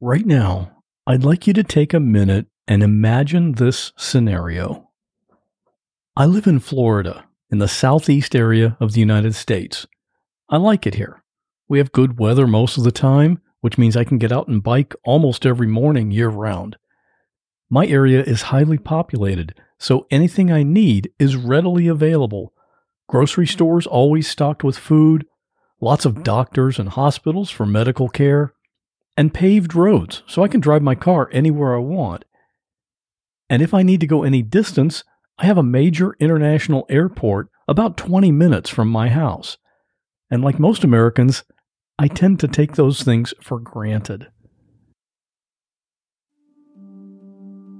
Right now, I'd like you to take a minute and imagine this scenario. I live in Florida, in the southeast area of the United States. I like it here. We have good weather most of the time, which means I can get out and bike almost every morning year-round. My area is highly populated, so anything I need is readily available. Grocery stores always stocked with food, lots of doctors and hospitals for medical care, and paved roads, so I can drive my car anywhere I want. And if I need to go any distance, I have a major international airport about 20 minutes from my house. And like most Americans, I tend to take those things for granted.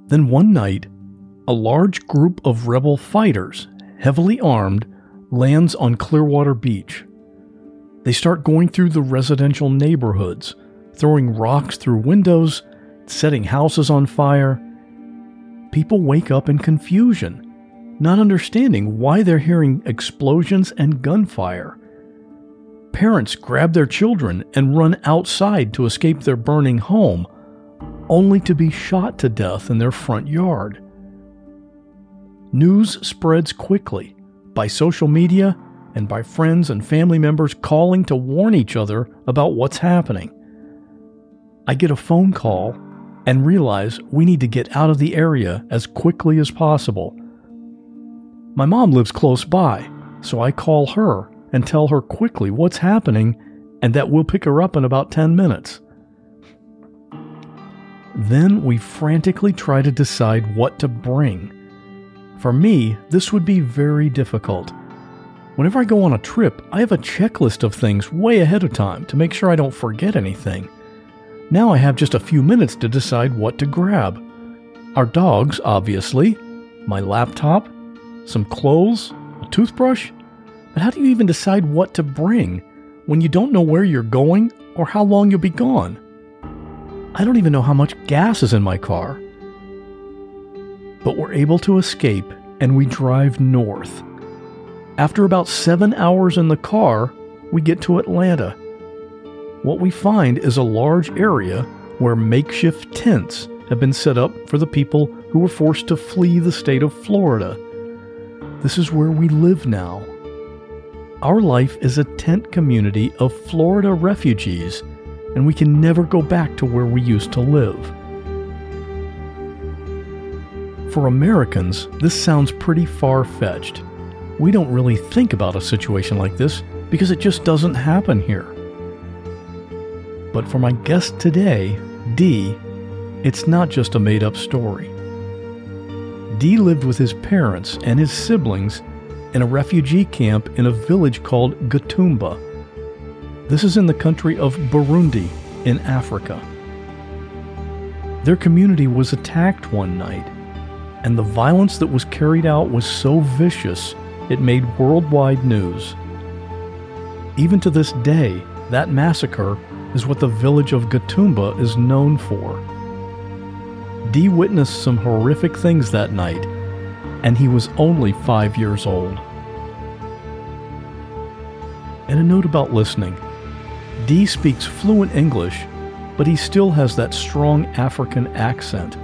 Then one night, a large group of rebel fighters, heavily armed, lands on Clearwater Beach. They start going through the residential neighborhoods, throwing rocks through windows, setting houses on fire. People wake up in confusion, not understanding why they're hearing explosions and gunfire. Parents grab their children and run outside to escape their burning home, only to be shot to death in their front yard. News spreads quickly by social media and by friends and family members calling to warn each other about what's happening. I get a phone call and realize we need to get out of the area as quickly as possible. My mom lives close by, so I call her and tell her quickly what's happening and that we'll pick her up in about 10 minutes. Then we frantically try to decide what to bring. For me, this would be very difficult. Whenever I go on a trip, I have a checklist of things way ahead of time to make sure I don't forget anything. Now I have just a few minutes to decide what to grab. Our dogs, obviously, my laptop, some clothes, a toothbrush. But how do you even decide what to bring when you don't know where you're going or how long you'll be gone? I don't even know how much gas is in my car. But we're able to escape and we drive north. After about 7 hours in the car, we get to Atlanta. What we find is a large area where makeshift tents have been set up for the people who were forced to flee the state of Florida. This is where we live now. Our life is a tent community of Florida refugees, and we can never go back to where we used to live. For Americans, this sounds pretty far-fetched. We don't really think about a situation like this because it just doesn't happen here. But for my guest today, Dee, it's not just a made-up story. Dee lived with his parents and his siblings in a refugee camp in a village called Gatumba. This is in the country of Burundi in Africa. Their community was attacked one night, and the violence that was carried out was so vicious it made worldwide news. Even to this day, that massacre is what the village of Gatumba is known for. Dee witnessed some horrific things that night, and he was only 5 years old. And a note about listening. Dee speaks fluent English, but he still has that strong African accent.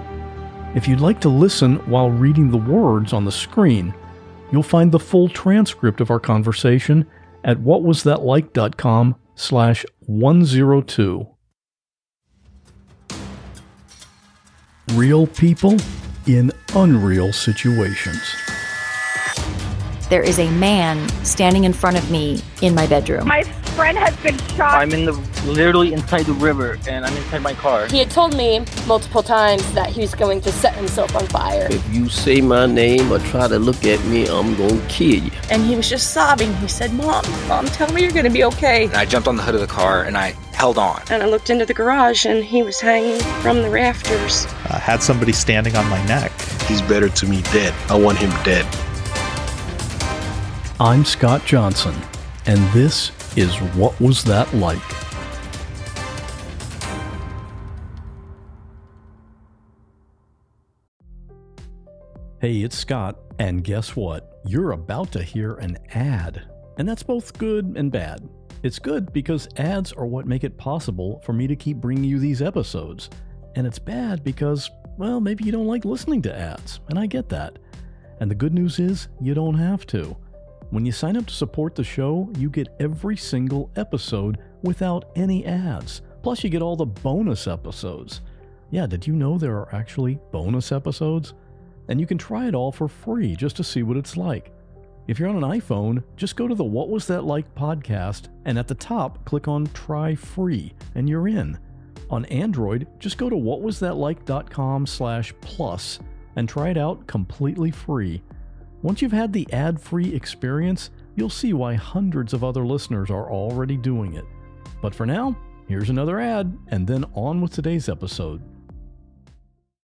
If you'd like to listen while reading the words on the screen, you'll find the full transcript of our conversation at whatwasthatlike.com/102. Real people in unreal situations. There is a man standing in front of me in my bedroom. My friend has been shot. I'm literally inside the river, and I'm inside my car. He had told me multiple times that he was going to set himself on fire. If you say my name or try to look at me, I'm gonna kill you. And he was just sobbing. He said, Mom, tell me you're gonna be okay. And I jumped on the hood of the car, and I held on. And I looked into the garage, and he was hanging from the rafters. I had somebody standing on my neck. He's better to me dead. I want him dead. I'm Scott Johnson, and this is What Was That Like? Hey, it's Scott, and guess what? You're about to hear an ad, and that's both good and bad. It's good because ads are what make it possible for me to keep bringing you these episodes. And it's bad because, well, maybe you don't like listening to ads, and I get that. And the good news is, you don't have to. When you sign up to support the show, you get every single episode without any ads. Plus, you get all the bonus episodes. Yeah, did you know there are actually bonus episodes? And you can try it all for free just to see what it's like. If you're on an iPhone, just go to the What Was That Like podcast, and at the top, click on Try Free, and you're in. On Android, just go to whatwasthatlike.com/plus and try it out completely free. Once you've had the ad-free experience, you'll see why hundreds of other listeners are already doing it. But for now, here's another ad, and then on with today's episode.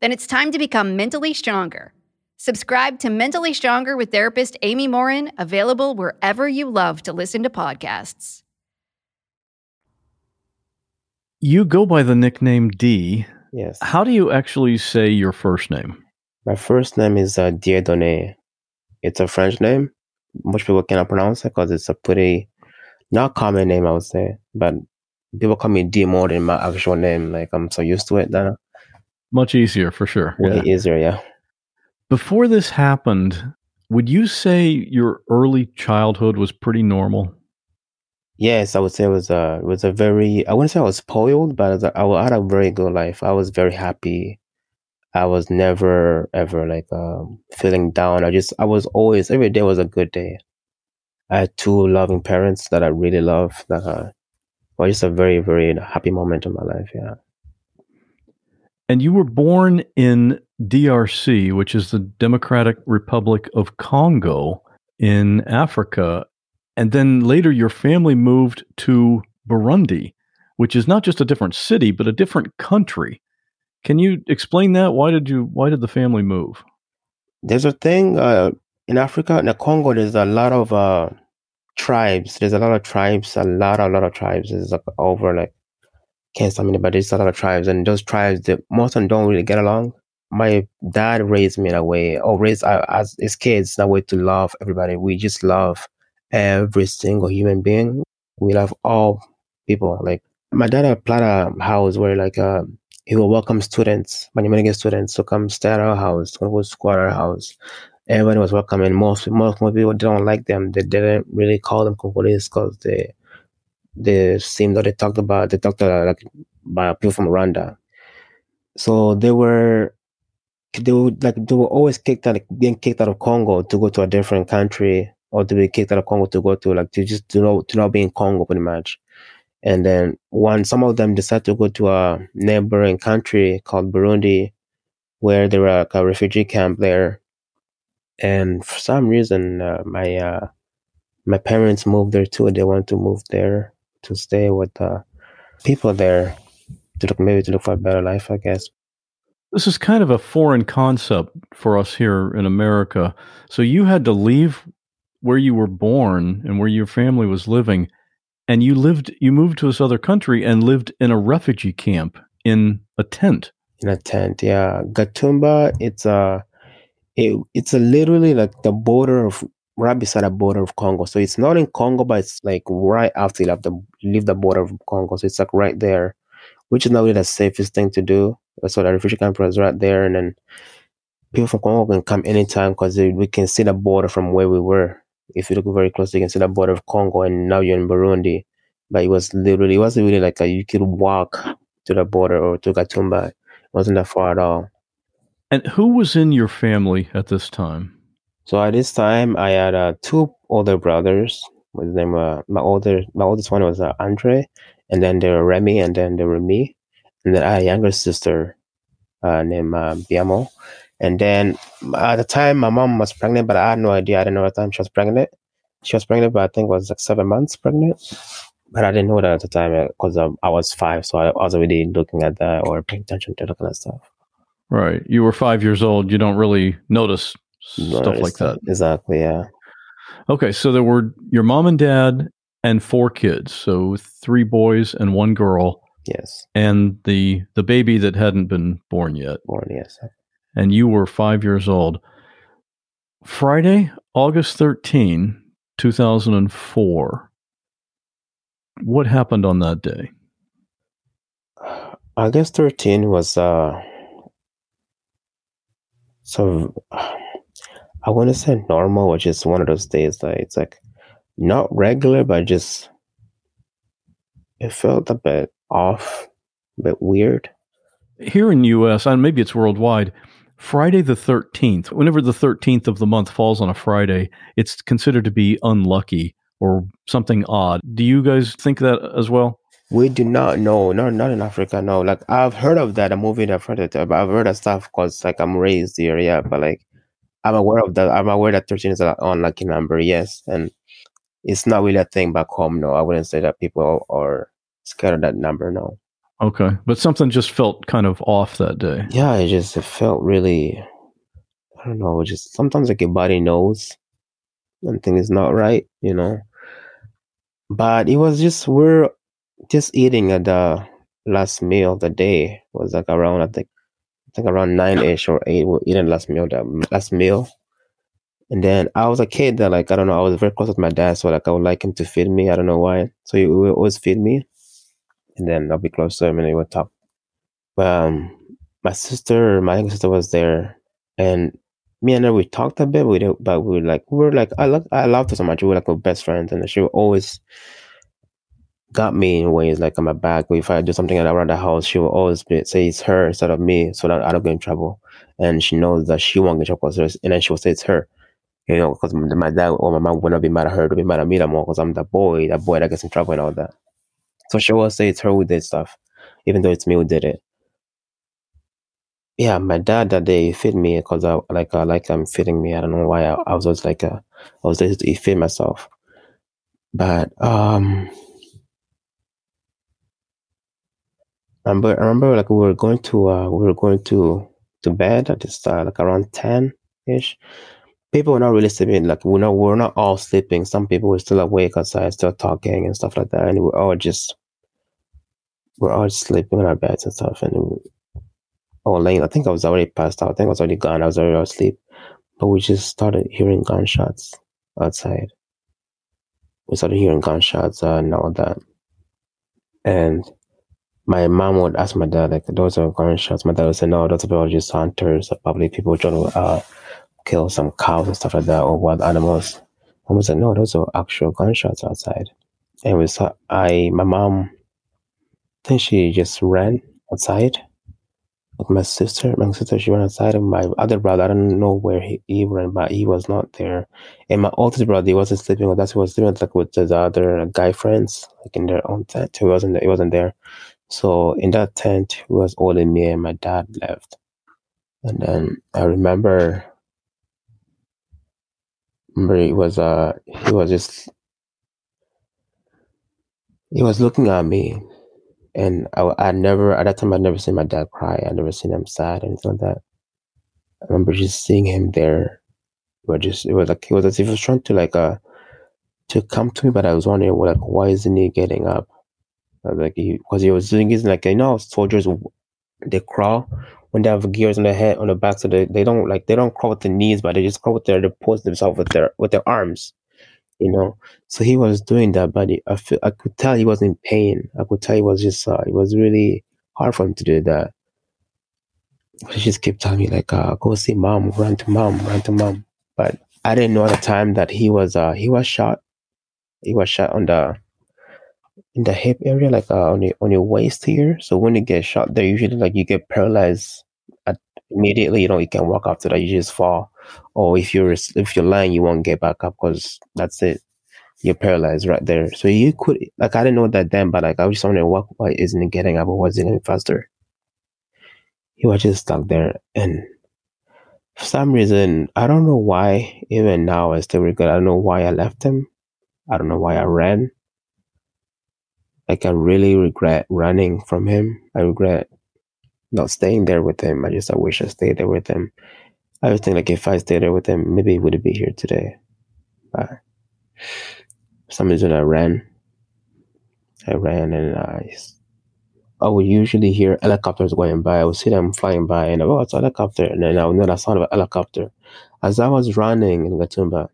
Then it's time to become mentally stronger. Subscribe to Mentally Stronger with therapist Amy Morin, available wherever you love to listen to podcasts. You go by the nickname Dee. Yes. How do you actually say your first name? My first name is Dieudonné. It's a French name. Most people cannot pronounce it because it's a pretty not common name, I would say, but people call me D more than my actual name. Like, I'm so used to it now. Much easier, for sure. Way easier. Before this happened, would you say your early childhood was pretty normal? Yes, I would say it was a very, I wouldn't say I was spoiled, but I had a very good life. I was very happy. I was never, ever feeling down. Every day was a good day. I had two loving parents that I really love, well, just a very, very happy moment in my life, yeah. And you were born in DRC, which is the Democratic Republic of Congo in Africa. And then later your family moved to Burundi, which is not just a different city, but a different country. Can you explain that? Why did the family move? There's a thing in Africa, in the Congo, there's a lot of... tribes. There's a lot of tribes. There's there's a lot of tribes, and those tribes, most of them don't really get along. My dad raised me in a way, or raised as his kids, in a way to love everybody. We just love every single human being. We love all people. Like, my dad had planned a house where he will welcome students, Manimanike students, to come stay at our house, to go to school at our house. Everyone was welcome, and most people don't like them. They didn't really call them Congolese because they seemed that they talked about people from Rwanda. So they were always kicked out, being kicked out of Congo to go to a different country, or to be kicked out of Congo to go to to not be in Congo pretty much. And then when some of them decided to go to a neighboring country called Burundi, where there were a refugee camp there. And for some reason, my parents moved there too. They wanted to move there to stay with the people there, to look for a better life, I guess. This is kind of a foreign concept for us here in America. So you had to leave where you were born and where your family was living, and you moved to this other country and lived in a refugee camp in a tent. In a tent, yeah. Gatumba, it's literally like the border of, right beside the border of Congo. So it's not in Congo, but it's like right after you leave the border of Congo. So it's like right there, which is not really the safest thing to do. So the refugee camp is right there, and then people from Congo can come anytime because we can see the border from where we were. If you look very closely, you can see the border of Congo, and now you're in Burundi. But it wasn't really like you could walk to the border or to Gatumba. It wasn't that far at all. And who was in your family at this time? So at this time, I had two older brothers. With them, my oldest one was Andre, and then there were Remy, and then there were me. And then I had a younger sister named BMO. And then at the time, my mom was pregnant, but I had no idea. I didn't know at the time she was pregnant. She was pregnant, but I think it was like 7 months pregnant. But I didn't know that at the time because I was 5, so I was already looking at that or paying attention to that kind of stuff. Right. You were 5 years old. You don't really notice stuff like that. Exactly, yeah. Okay, so there were your mom and dad and 4 kids, so 3 boys and 1 girl. Yes. And the baby that hadn't been born yet. Born, yes. And you were 5 years old. Friday, August 13, 2004. What happened on that day? August 13 was... I want to say normal, which is one of those days that it's like not regular, but just... It felt a bit off, a bit weird. Here in the U.S., and maybe it's worldwide... Friday the 13th, whenever the 13th of the month falls on a Friday, it's considered to be unlucky or something odd. Do you guys think that as well? We do not know. Not in Africa, no. Like, I've heard of that, a movie that I've heard of that, but I've heard of stuff because, like, I'm raised here, yeah. But, like, I'm aware of that. I'm aware that 13 is an unlucky number, yes. And it's not really a thing back home, no. I wouldn't say that people are scared of that number, no. Okay, but something just felt kind of off that day. Yeah, it felt really, I don't know, just sometimes like your body knows something is not right, you know. But it was just, we're just eating at the last meal of the day. It was like around, I think around 9-ish or 8, we're eating last meal. And then I was a kid that, like, I don't know, I was very close with my dad, so like I would like him to feed me. I don't know why. So he would always feed me. And then I'll be close to him and he would talk. My younger sister was there, and me and her, we talked a bit, but we were like, I loved her so much. We were like we're best friends, and she always got me in ways, like on my back. If I do something around the house, she will always say it's her instead of me, so that I don't get in trouble. And she knows that she won't get in trouble, and then she will say it's her. You know, because my dad or my mom would not be mad at her, to be mad at me more, because I'm the boy that gets in trouble and all that. So she will say it's her who did stuff, even though it's me who did it. Yeah, my dad that day fed me because I'm feeding me. I don't know why. I was always like I was able to feed myself. But I remember like we were going to bed at this like around 10-ish. People were not really sleeping. Like we're not all sleeping. Some people were still awake outside, still talking and stuff like that. And we're all just sleeping in our beds and stuff. And all laying. I think I was already passed out. I think I was already gone. I was already asleep. But we just started hearing gunshots outside. We started hearing gunshots and all that. And my mom would ask my dad, like, those are gunshots. My dad would say, no, those are just hunters, or probably people trying to kill some cows and stuff like that, or wild animals. I was like, no, those are actual gunshots outside. And we saw, my mom, I think she just ran outside with my sister. My sister, she ran outside, and my other brother, I don't know where he ran, but he was not there. And my oldest brother, he wasn't sleeping with us. He was sleeping like with the other guy friends, like in their own tent. He wasn't there. So in that tent, it was only me and my dad left. And then I remember... He was looking at me, and at that time I'd never seen my dad cry. I'd never seen him sad or anything like that. I remember just seeing him there, It was as if he was trying to to come to me, but I was wondering why isn't he getting up? I was because he was doing his how soldiers, they crawl when they have gears on their head, on their back, so they don't crawl with their knees, but they just crawl with they pose themselves with their arms, So he was doing that, but I could tell he was in pain. I could tell he was just it was really hard for him to do that. But he just kept telling me go see mom, run to mom. But I didn't know at the time that he was shot. He was shot on in the hip area, on your waist here. So when you get shot there, usually you get paralyzed immediately. You can walk after that. You just fall, or if you're lying, you won't get back up because that's it. You're paralyzed right there. So you could I didn't know that then, but I was just wondering why isn't he getting up, or why isn't he faster? He was just stuck there, and for some reason, I don't know why. Even now, I still regret. I don't know why I left him. I don't know why I ran. I really regret running from him. I regret not staying there with him. I wish I stayed there with him. I was thinking if I stayed there with him, maybe he would be here today. But for some reason, I ran, and I would usually hear helicopters going by. I would see them flying by, and it's a helicopter. And then I would know the sound of a helicopter. As I was running in Gatumba,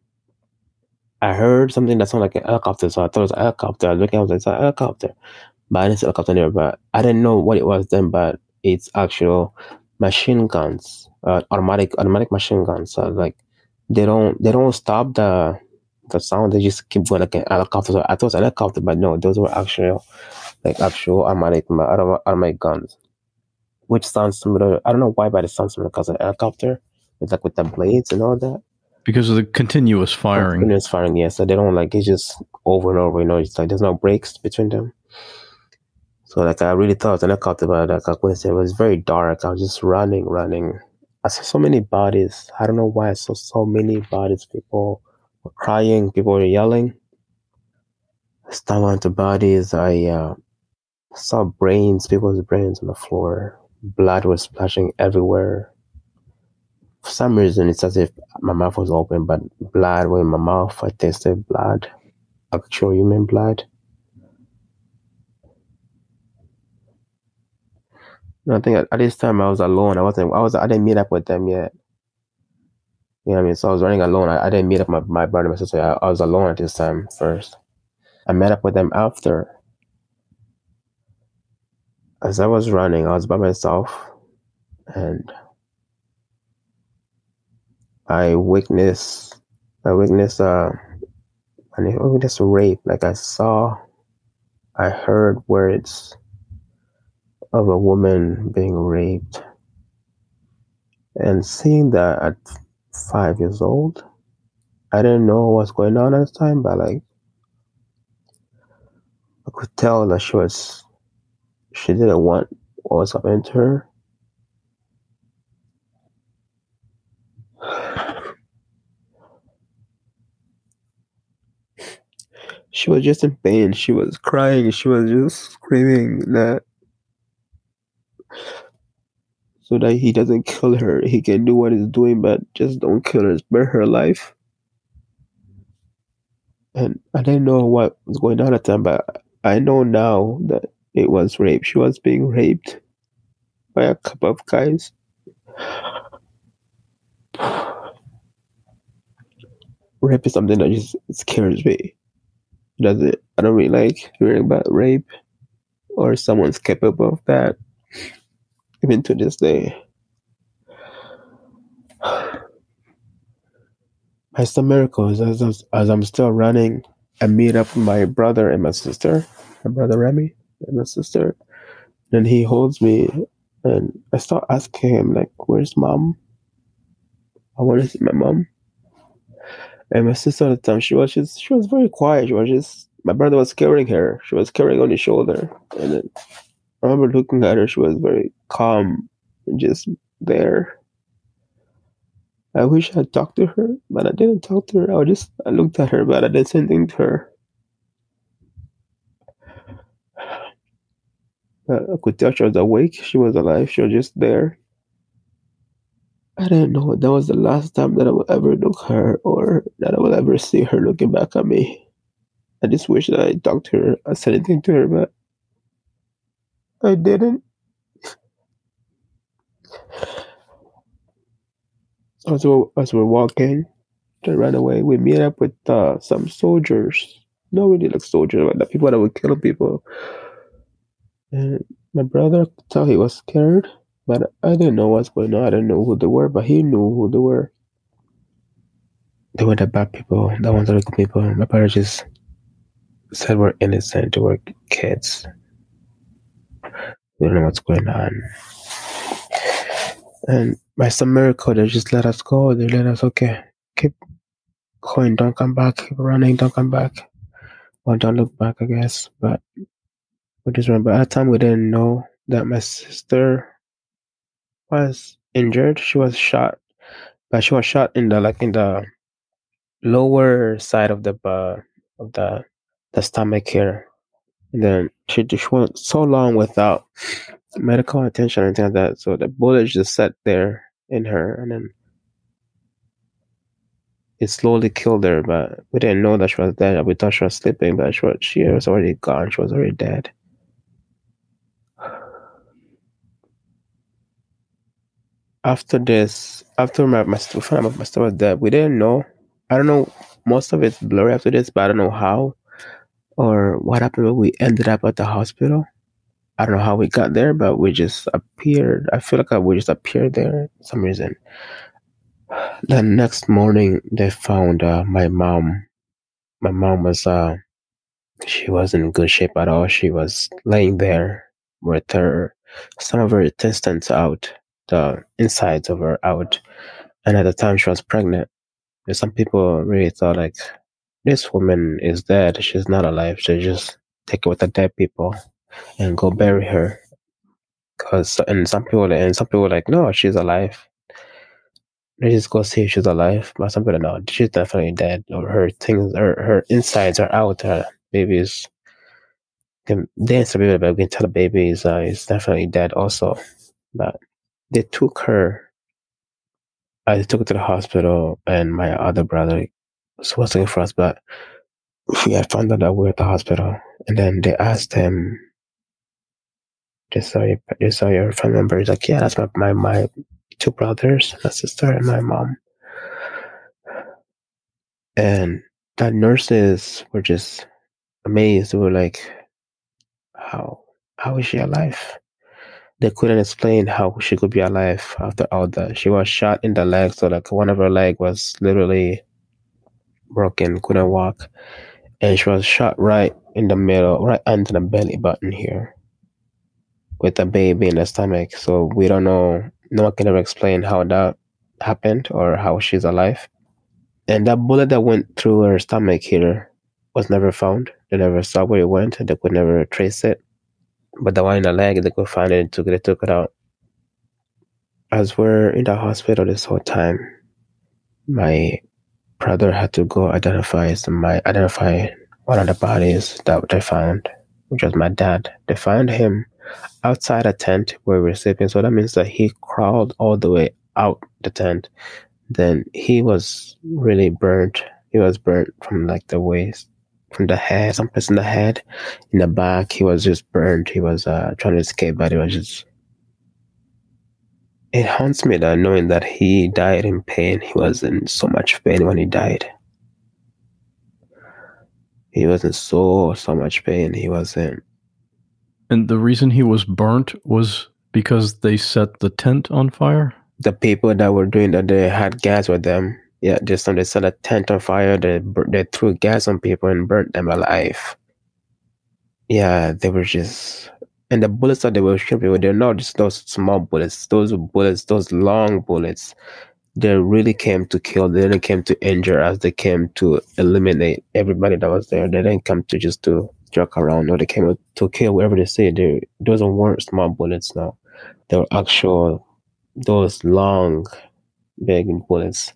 I heard something that sounded like an helicopter, so I thought it was a helicopter. I was looking, I was like, it's a helicopter. But I didn't see a helicopter there, but I didn't know what it was then, but it's actual machine guns, automatic machine guns. So they don't stop the sound, they just keep going like an helicopter. So I thought it was a helicopter, but no, those were actual automatic guns. Which sounds similar, I don't know why, but it sounds similar because of an helicopter, with the blades and all that. Because of the continuous firing. Continuous firing, yes. So they don't it's just over and over. It's there's no breaks between them. So I really thought it was an helicopter, but I couldn't say. It was very dark. I was just running. I saw so many bodies. I don't know why I saw so many bodies. People were crying. People were yelling. I stumbled onto bodies. I saw brains. People's brains on the floor. Blood was splashing everywhere. For some reason, it's as if my mouth was open, but blood was in my mouth. I tasted blood, actual human blood. And I think at this time I was alone. I didn't meet up with them yet. You know what I mean? So I was running alone. I didn't meet up with my brother and my sister. I was alone at this time first. I met up with them after. As I was running, I was by myself, and I witnessed rape. I heard words of a woman being raped. And seeing that at 5 years old, I didn't know what's going on at the time, but I could tell that she didn't want what was happening to her. She was just in pain. She was crying. She was just screaming that so that he doesn't kill her. He can do what he's doing, but just don't kill her. Spare her life. And I didn't know what was going on at the time, but I know now that it was rape. She was being raped by a couple of guys. Rape is something that just scares me. I don't really like hearing about rape or someone's capable of that, even to this day. I saw miracles as I'm still running. I meet up with my brother and my sister, my brother Remy and my sister. Then he holds me, and I start asking him, where's mom? I want to see my mom. And my sister at the time, she was very quiet. My brother was carrying her. She was carrying on his shoulder. And then I remember looking at her. She was very calm and just there. I wish I had talked to her, but I didn't talk to her. I looked at her, but I didn't say anything to her. But I could tell she was awake. She was alive. She was just there. I don't know. That was the last time that I will ever look her or that I will ever see her looking back at me. I just wish that I talked to her, I said anything to her, but I didn't. As we're walking, they ran away. We meet up with some soldiers. Not really like soldiers, but the people that would kill people. And my brother could tell he was scared, but I didn't know what's going on. I didn't know who they were, but he knew who they were. They were the bad people. They were the good people. My parents just said we're innocent. They were kids. We don't know what's going on. And by some miracle, they just let us go. They let us, okay, keep going, don't come back. Keep running, don't come back. Well, don't look back, I guess. But we just remember at that time, we didn't know that my sister was injured. She was shot. But she was shot in the, like, in the lower side of the stomach here. And then she went so long without medical attention and things like that. So the bullet just sat there in her, and then it slowly killed her. But we didn't know that she was dead. We thought she was sleeping, but she was already gone. She was already dead. After this, after my found out my sister was dead, we didn't know. I don't know. Most of it's blurry after this, but I don't know how or what happened. But we ended up at the hospital. I don't know how we got there, but we just appeared. I feel like we just appeared there for some reason. The next morning, they found my mom. My mom was, she wasn't in good shape at all. She was laying there with her, some of her intestines out, the insides of her out. And at the time, she was pregnant. And some people really thought, like, this woman is dead. She's not alive. So just take it with the dead people and go bury her. And some people like, no, she's alive. They just go see if she's alive. But some people, no, she's definitely dead. Or her things, her insides are out. Her babies, there's a baby, but we can tell the baby is definitely dead also. But they took her. I took her to the hospital, and my other brother was looking for us, but we had found out that we were at the hospital. And then they asked him, they saw your family member. He's like, yeah, that's my two brothers, my sister, and my mom. And the nurses were just amazed. They were like, how is she alive? They couldn't explain how she could be alive after all that. She was shot in the leg, so like one of her leg was literally broken, couldn't walk. And she was shot right in the middle, right under the belly button here, with a baby in the stomach. So we don't know. No one can ever explain how that happened or how she's alive. And that bullet that went through her stomach here was never found. They never saw where it went. They could never trace it. But the one in the leg, they could find it and they took it out. As we're in the hospital this whole time, my brother had to go identify one of the bodies that they found, which was my dad. They found him outside a tent where we were sleeping. So that means that he crawled all the way out the tent. Then he was really burnt. He was burnt from like the waist, from the head, some place in the head, in the back. He was just burnt. He was trying to escape, but it haunts me that knowing that he died in pain. He was in so much pain when he died. He was in so much pain. He was in. And the reason he was burnt was because they set the tent on fire? The people that were doing that, they had gas with them. Yeah, this time they set a tent on fire. They threw gas on people and burnt them alive. Yeah, they were just... And the bullets that they were shooting people, they're not just those small bullets. Those bullets, those long bullets, they really came to kill. They didn't come to injure us. They came to eliminate everybody that was there. They didn't come to just to joke around. No, they came to kill whatever they say. Those weren't small bullets now. They were actual, those long, big bullets.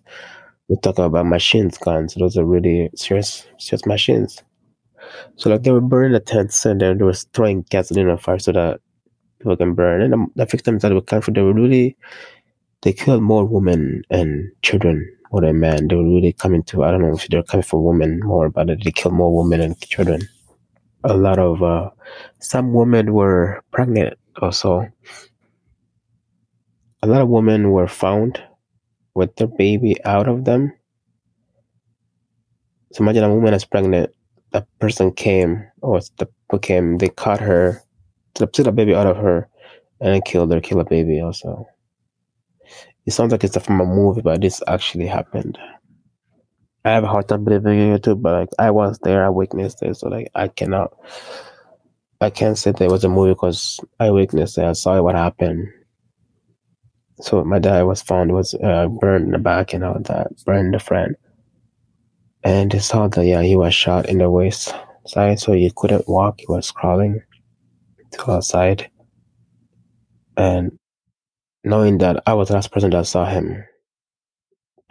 We're talking about machine guns. Those are really serious machines. So like they were burning the tents, and then they were throwing gasoline on fire so that people can burn. And the victims that were coming, they were really they killed more women and children more than men. They were really coming to, I don't know if they're coming for women more, but they killed more women and children. A lot of, some women were pregnant also. A lot of women were found with their baby out of them. So imagine a woman is pregnant, a person came, or the people came, they caught her, took the baby out of her, and then killed her, killed a baby also. It sounds like it's from a movie, but this actually happened. I have a hard time believing it too, but like I was there, I witnessed it, so like I can't say that it was a movie because I witnessed it, I saw what happened. So my dad was found, was burned in the back and all that, burned the friend. And they saw that, yeah, he was shot in the waist side, so he couldn't walk, he was crawling to outside. And knowing that I was the last person that saw him,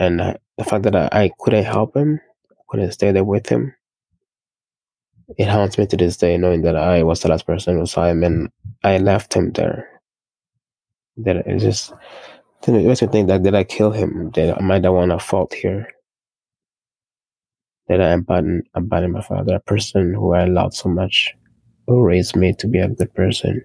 and the fact that I couldn't help him, couldn't stay there with him, it haunts me to this day, knowing that I was the last person who saw him and I left him there. That it just, it makes me think that did I kill him? Am I the one at fault here? That I abandoned my father, a person who I loved so much, who raised me to be a good person.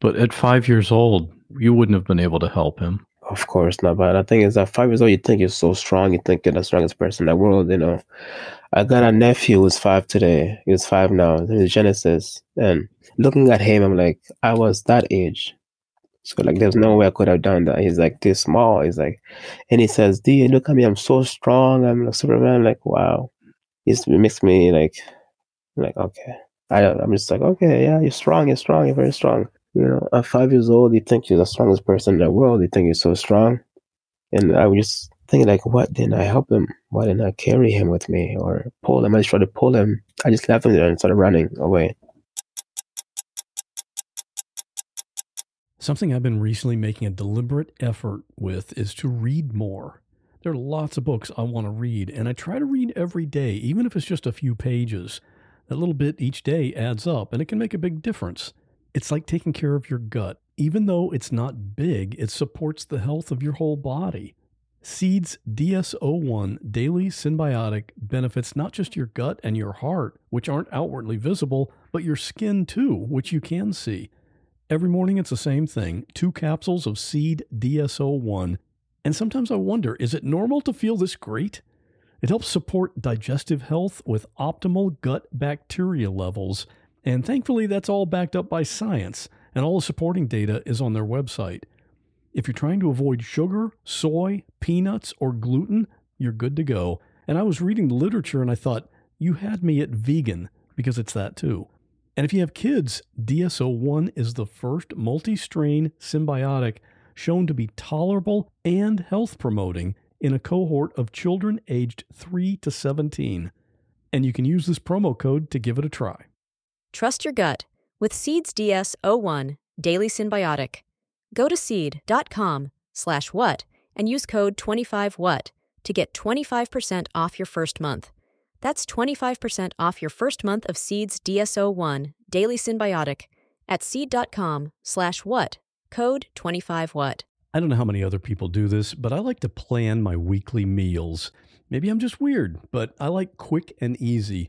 But at 5 years old, you wouldn't have been able to help him. Of course not, but I think it's at 5 years old, you think you're so strong, you think you're the strongest person in the world, you know. I got a nephew who's 5 today, he's 5 now, he's Genesis, and looking at him, I'm like, I was that age, so like, there's no way I could have done that. He's like this small, he's like, and he says, Dee, look at me, I'm so strong, I'm like Superman, I'm like, wow. It makes me like okay, I'm just like, okay, yeah, you're strong, you're very strong. You know, at 5 years old, you think you're the strongest person in the world. You think you're so strong. And I was just thinking, like, what didn't I help him? Why didn't I carry him with me or pull him? I just tried to pull him. I just left him there and started running away. Something I've been recently making a deliberate effort with is to read more. There are lots of books I want to read, and I try to read every day, even if it's just a few pages. That little bit each day adds up, and it can make a big difference. It's like taking care of your gut. Even though it's not big, it supports the health of your whole body. Seeds DSO1 Daily Symbiotic benefits not just your gut and your heart, which aren't outwardly visible, but your skin too, which you can see. Every morning it's the same thing, 2 capsules of Seed DSO1. And sometimes I wonder, is it normal to feel this great? It helps support digestive health with optimal gut bacteria levels. And thankfully, that's all backed up by science, and all the supporting data is on their website. If you're trying to avoid sugar, soy, peanuts, or gluten, you're good to go. And I was reading the literature and I thought, you had me at vegan, because it's that too. And if you have kids, DSO1 is the first multi-strain symbiotic shown to be tolerable and health-promoting in a cohort of children aged 3 to 17. And you can use this promo code to give it a try. Trust your gut with Seeds DS01 Daily Symbiotic. Go to seed.com/what and use code 25WHAT to get 25% off your first month. That's 25% off your first month of Seeds DS01 Daily Symbiotic at seed.com/what, code 25WHAT. I don't know how many other people do this, but I like to plan my weekly meals. Maybe I'm just weird, but I like quick and easy.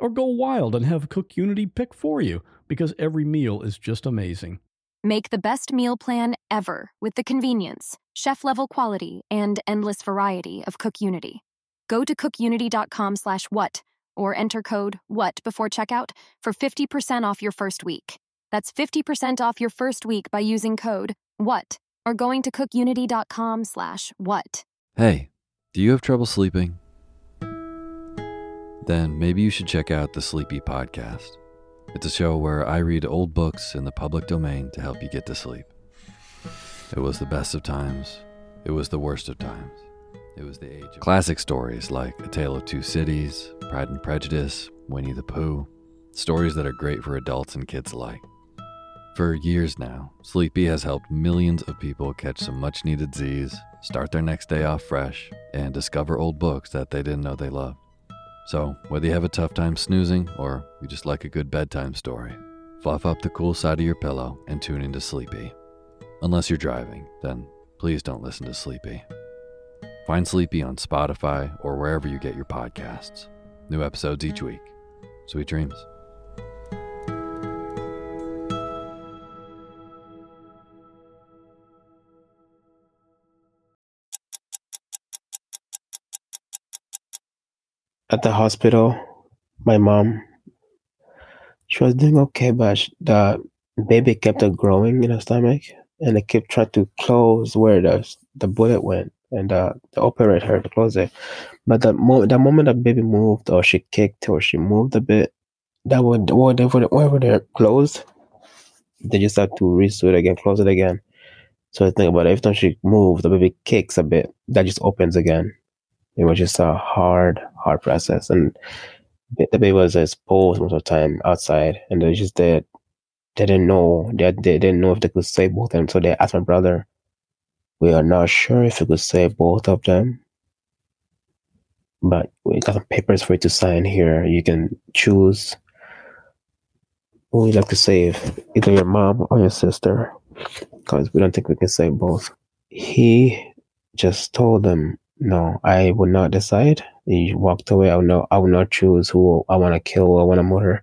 or go wild and have CookUnity pick for you, because every meal is just amazing. Make the best meal plan ever with the convenience, chef-level quality, and endless variety of CookUnity. Go to cookunity.com/what or enter code WHAT before checkout for 50% off your first week. That's 50% off your first week by using code WHAT or going to cookunity.com/what. Hey, do you have trouble sleeping? Then maybe you should check out the Sleepy Podcast. It's a show where I read old books in the public domain to help you get to sleep. It was the best of times. It was the worst of times. It was the age of classic stories like A Tale of Two Cities, Pride and Prejudice, Winnie the Pooh, stories that are great for adults and kids alike. For years now, Sleepy has helped millions of people catch some much-needed Z's, start their next day off fresh, and discover old books that they didn't know they loved. So, whether you have a tough time snoozing or you just like a good bedtime story, fluff up the cool side of your pillow and tune into Sleepy. Unless you're driving, then please don't listen to Sleepy. Find Sleepy on Spotify or wherever you get your podcasts. New episodes each week. Sweet dreams. At the hospital, my mom, she was doing okay, but the baby kept on growing in her stomach, and they kept trying to close where the bullet went, and they operate her to close it. But the moment the baby moved, or she kicked, or she moved a bit, that would wherever they're closed, they just have to resew it again, close it again. So I think about it, every time she moves, the baby kicks a bit, that just opens again. It was just a hard process, and the baby was exposed most of the time outside, and they just they didn't know if they could save both of them. So they asked my brother, "We are not sure if we could save both of them, but we got some papers for you to sign here. You can choose who you'd like to save, either your mom or your sister, because we don't think we can save both." He just told them, "No, I would not decide." He walked away. I will not choose who I want to kill or I want to murder.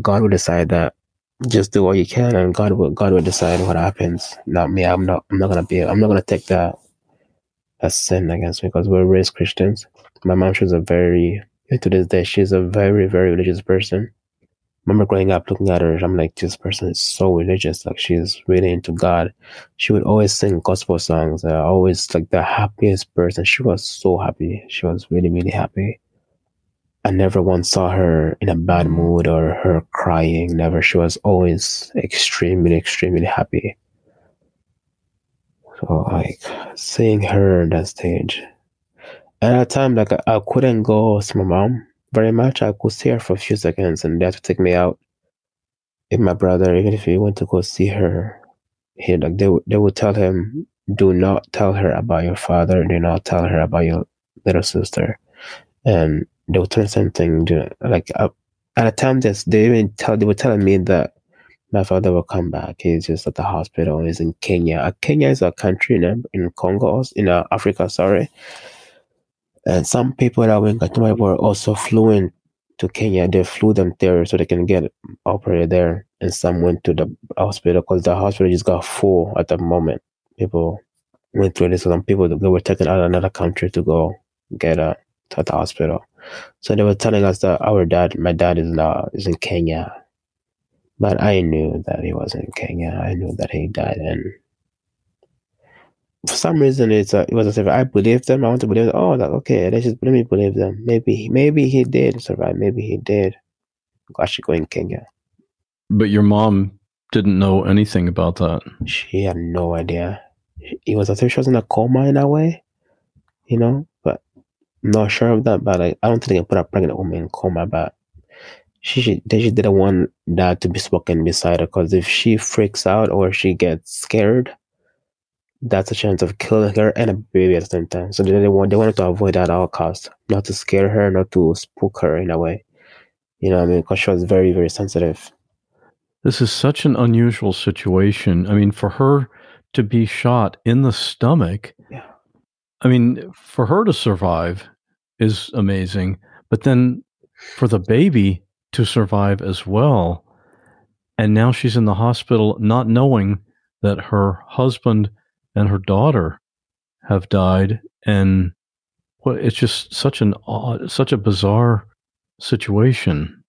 God will decide that. Just do what you can, and God will decide what happens. Not me. I'm not gonna take that as sin against me, because we're raised Christians. My mom, she's a very, very religious person. I remember growing up looking at her, I'm like, this person is so religious. Like, she's really into God. She would always sing gospel songs. Always like the happiest person. She was so happy. She was really, really happy. I never once saw her in a bad mood or her crying. Never. She was always extremely, extremely happy. So, like, seeing her on that stage. And at a time, like, I couldn't go see my mom very much. I could see her for a few seconds, and they had to take me out. If my brother, even if he went to go see her, he, like, they would tell him, "Do not tell her about your father. Do not tell her about your little sister." And they would tell something, like, at a time they were telling me that my father will come back. He's just at the hospital. He's in Kenya. Kenya is a country in Congo, in Africa. Sorry. And some people that went to my were also flew in to Kenya. They flew them there so they can get operated there. And some went to the hospital because the hospital just got full at the moment. People went through this. So some people, they were taken out of another country to go get at the hospital. So they were telling us that my dad is in Kenya, but I knew that he wasn't in Kenya. I knew that he died, and for some reason it was as if I believed them. I want to believe them. Oh, like, okay, let me believe them. Maybe he did survive. Maybe he did actually go in Kenya. But your mom didn't know anything about that. She had no idea. It was as if she was in a coma in a way, you know. Not sure of that, but like, I don't think they can put a pregnant woman in coma. But she didn't want that to be spoken beside her, because if she freaks out or she gets scared, that's a chance of killing her and a baby at the same time. So they wanted to avoid that at all costs, not to scare her, not to spook her in a way. You know what I mean? Because she was very, very sensitive. This is such an unusual situation. I mean, for her to be shot in the stomach, yeah. I mean, for her to survive is amazing, but then for the baby to survive as well And now she's in the hospital not knowing that her husband and her daughter have died. And well, it's just such a bizarre situation.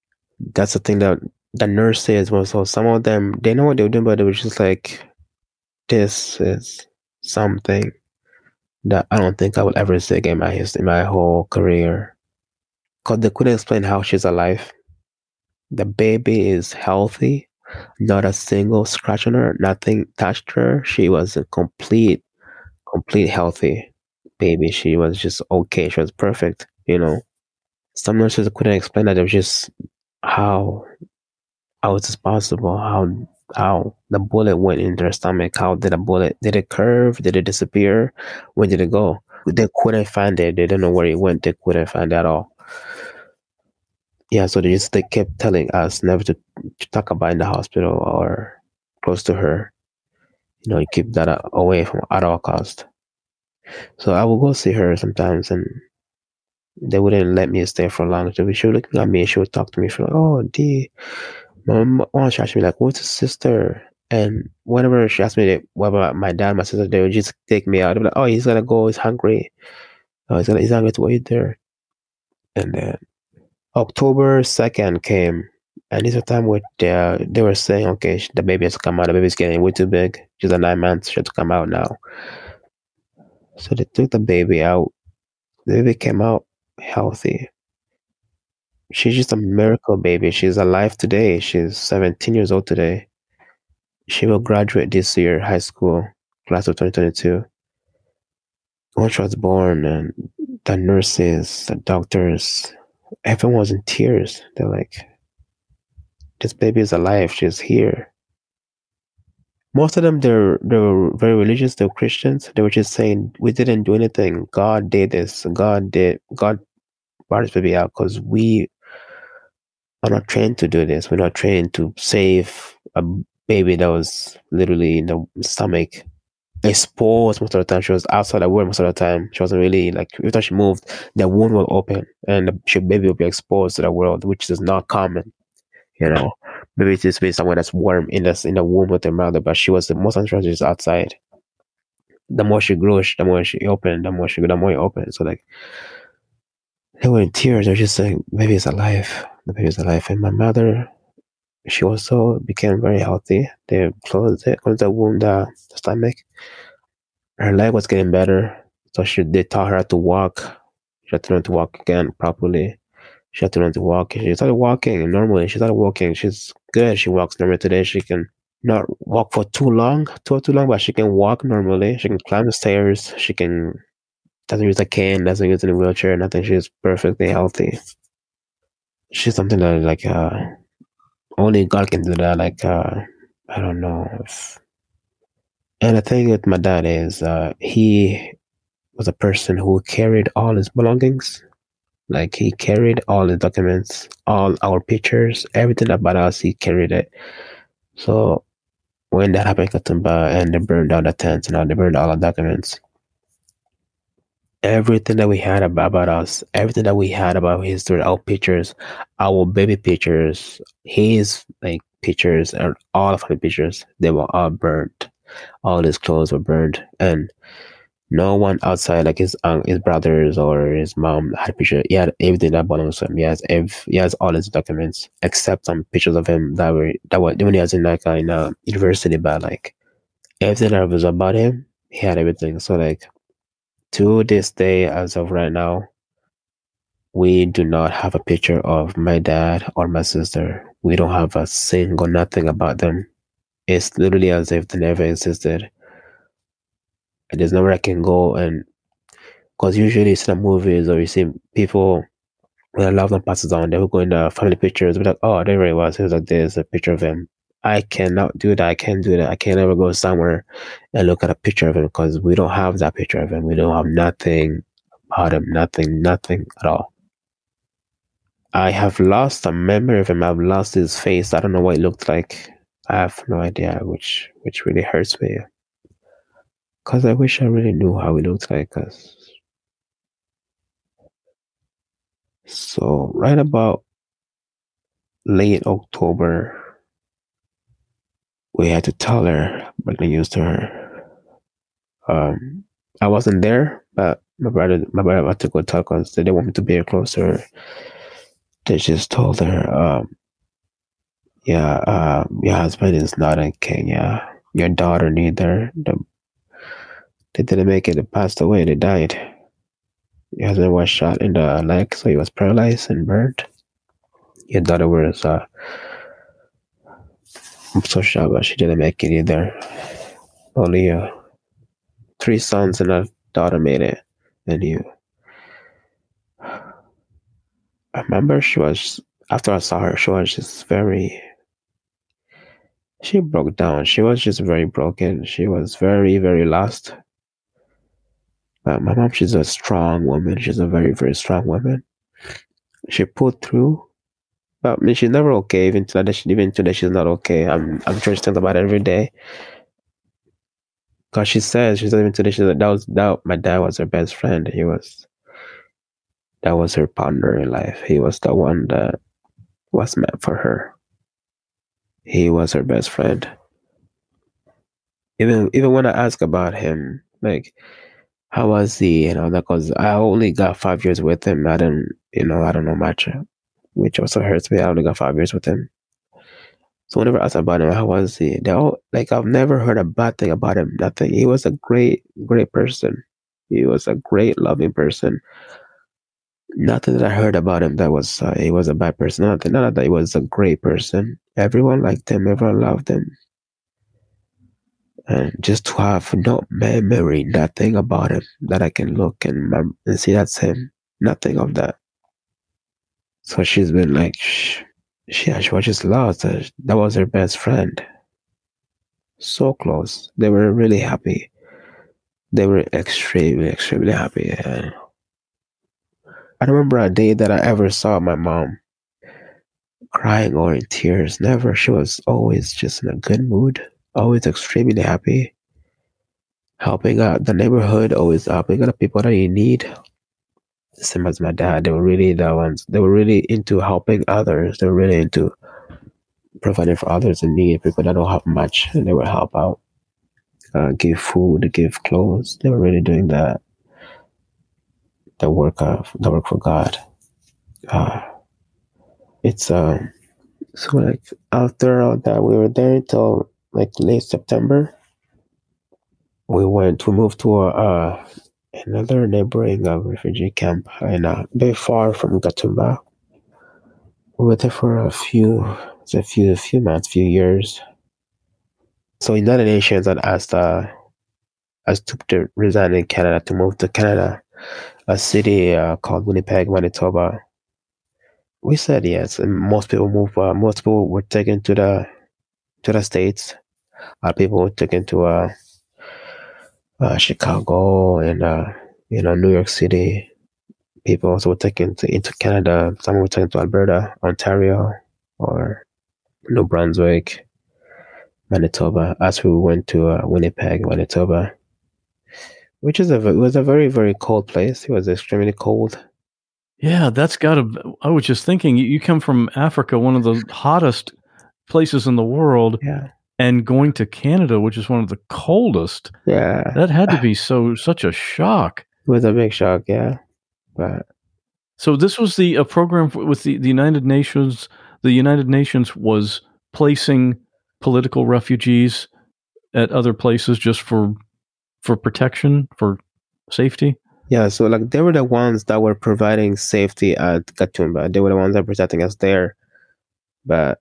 That's the thing that the nurse says. Well, so some of them, they know what they were doing, but they were just like, this is something that I don't think I will ever see again in my history, in my whole career. Because they couldn't explain how she's alive. The baby is healthy. Not a single scratch on her. Nothing touched her. She was a complete healthy baby. She was just okay. She was perfect, you know. Some nurses couldn't explain that. It was just, how is this possible? How the bullet went into her stomach. How did a bullet, did it curve? Did it disappear? Where did it go? They couldn't find it. They didn't know where it went. They couldn't find it at all. Yeah, so they kept telling us never to talk about in the hospital or close to her. You know, you keep that away from at all cost. So I would go see her sometimes, and they wouldn't let me stay for long. So she would look at me and she would talk to me for like, oh, Dee. My mom, she asked me like, what's his sister? And whenever she asked me about my dad, my sister, they would just take me out. They'd be like, oh, he's gonna go. He's hungry. Oh, he's hungry to eat there. And then October 2nd came, and this is the time where they were saying, okay, the baby has to come out. The baby's getting way too big. She's at 9 months. She has to come out now. So they took the baby out. The baby came out healthy. She's just a miracle baby. She's alive today. She's 17 years old today. She will graduate this year, high school, class of 2022. When she was born, and the nurses, the doctors, everyone was in tears. They're like, this baby is alive. She's here. Most of them, they were very religious. They were Christians. They were just saying, we didn't do anything. God did this. God brought this baby out because we are not trained to do this. We're not trained to save a baby that was literally in the stomach. Exposed most of the time. She was outside the womb most of the time. She wasn't really, like, if she moved, the womb will open and the baby will be exposed to the world, which is not common, you know. Maybe it's just been somewhere that's warm in the womb with their mother, but she was the most interested just outside. The more she grew, the more she opened, the more it opened. So, like, they were in tears. They were just like, baby is alive. The baby is alive. And my mother, she also became very healthy. They closed it, closed the womb, the stomach. Her leg was getting better, so they taught her how to walk. She had to learn to walk again properly. She had to learn to walk. She started walking normally. She started walking. She's good. She walks normally today. She can not walk for too long, but she can walk normally. She can climb the stairs. She can doesn't use a cane, doesn't use any wheelchair, nothing. She's perfectly healthy. She's something that like only God can do that. Like, I don't know. And the thing with my dad is, he was a person who carried all his belongings. Like, he carried all the documents, all our pictures, everything about us, he carried it. So when that happened in Gatumba and they burned down the tents and they burned all the documents, everything that we had about us, everything that we had about history, our pictures, our baby pictures, his like pictures, and all of our pictures, they were all burned. All his clothes were burned, and no one outside, like his brothers or his mom, had pictures. He had everything that belongs to him. He has all his documents except some pictures of him that were when he was in like in a university. But like everything that was about him, he had everything. So like, to this day, as of right now, we do not have a picture of my dad or my sister. We don't have a single nothing about them. It's literally as if they never existed. And there's nowhere I can go, and because usually you see the movies or you see people when a loved one passes on, they will go in the family pictures. Be like, oh, there he was. He was like, there's a picture of him. I cannot do that. I can't do that. I can never go somewhere and look at a picture of him because we don't have that picture of him. We don't have nothing about him. Nothing at all. I have lost a memory of him. I've lost his face. I don't know what it looked like. I have no idea, which really hurts me. Because I wish I really knew how he looked like us. So right about late October, we had to tell her, but get used to her. I wasn't there, but my brother had to go talk on, so they want me to be close to her. They just told her, your husband is not in Kenya. Your daughter neither. They didn't make it. They passed away. They died. Your husband was shot in the leg, so he was paralyzed and burnt. Your daughter was, I'm so shocked, but she didn't make it either. Only 3 sons and a daughter made it. And you. I remember she was, after I saw her, she was just very, she broke down. She was just very broken. She was very, very lost. But my mom, she's a strong woman. She's a very, very strong woman. She pulled through. But I mean, she's never okay. Even today, she's not okay. I'm trying to think about it every day. Because she said even today, my dad was her best friend. That was her partner in life. He was the one that was meant for her. He was her best friend. Even when I ask about him, like, how was he? You know, because I only got 5 years with him. I don't know much, which also hurts me. I only got 5 years with him. So whenever I ask about him, how was he? They all, like, I've never heard a bad thing about him. Nothing. He was a great, great person. He was a great, loving person. Nothing that I heard about him that was he was a bad person. Not that he was a great person. Everyone liked him. Everyone loved him. And just to have no memory, nothing about him that I can look and see that's him. Nothing of that. So she's been like, she was just lost. That was her best friend. So close. They were really happy. They were extremely, extremely happy. And I remember a day that I ever saw my mom crying or in tears. Never. She was always just in a good mood, always extremely happy, helping out the neighborhood, always helping out the people that you need. Same as my dad, they were really the ones. They were really into helping others. They were really into providing for others in need, people that don't have much, and they would help out, give food, give clothes. They were really doing that. The work for God. It's so like after all that, we were there until like late September. We moved to another neighboring refugee camp, and very far from Gatumba. We were there for a few months, few years. So United Nations had asked us to resign in Canada, to move to Canada. A city called Winnipeg, Manitoba. We said yes, and most people moved. Most people were taken to the States. Other people were taken to Chicago and New York City. People also were taken into Canada. Some were taken to Alberta, Ontario, or New Brunswick, Manitoba. As we went to Winnipeg, Manitoba. Which is it was a very, very cold place. It was extremely cold. Yeah, that's got to... I was just thinking, you come from Africa, one of the hottest places in the world, yeah, and going to Canada, which is one of the coldest. Yeah. That had to be such a shock. It was a big shock, yeah. But so this was a program with the United Nations. The United Nations was placing political refugees at other places just for protection, for safety? Yeah, so like they were the ones that were providing safety at Gatumba. They were the ones that were protecting us there, but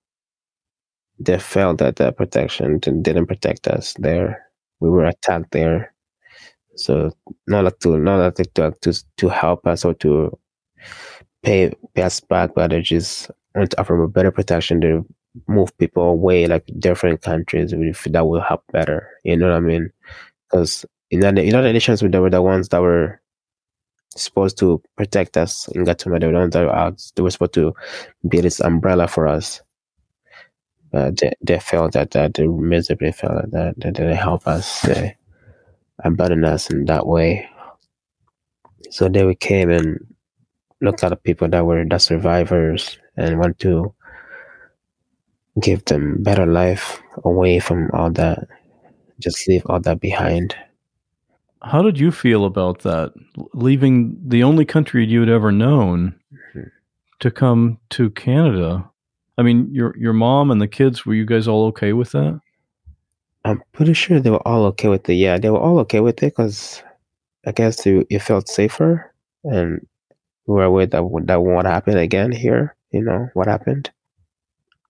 they failed at that protection and didn't protect us there. We were attacked there. So not to help us or to pay us back, but they just want to offer better protection. They move people away, like different countries, if that will help better. You know what I mean? Because in the United Nations, they were the ones that were supposed to protect us in Gatumba. They were the ones that were out. They were supposed to be this umbrella for us. But they failed at that. They miserably failed at that. They didn't help us. They abandoned us in that way. So they came and looked at the people that were the survivors and want to give them better life away from all that. Just leave all that behind. How did you feel about that? Leaving the only country you had ever known to come to Canada. I mean, your mom and the kids, were you guys all okay with that? I'm pretty sure they were all okay with it. Yeah, they were all okay with it because I guess it felt safer and we were aware that won't happen again here, you know, what happened.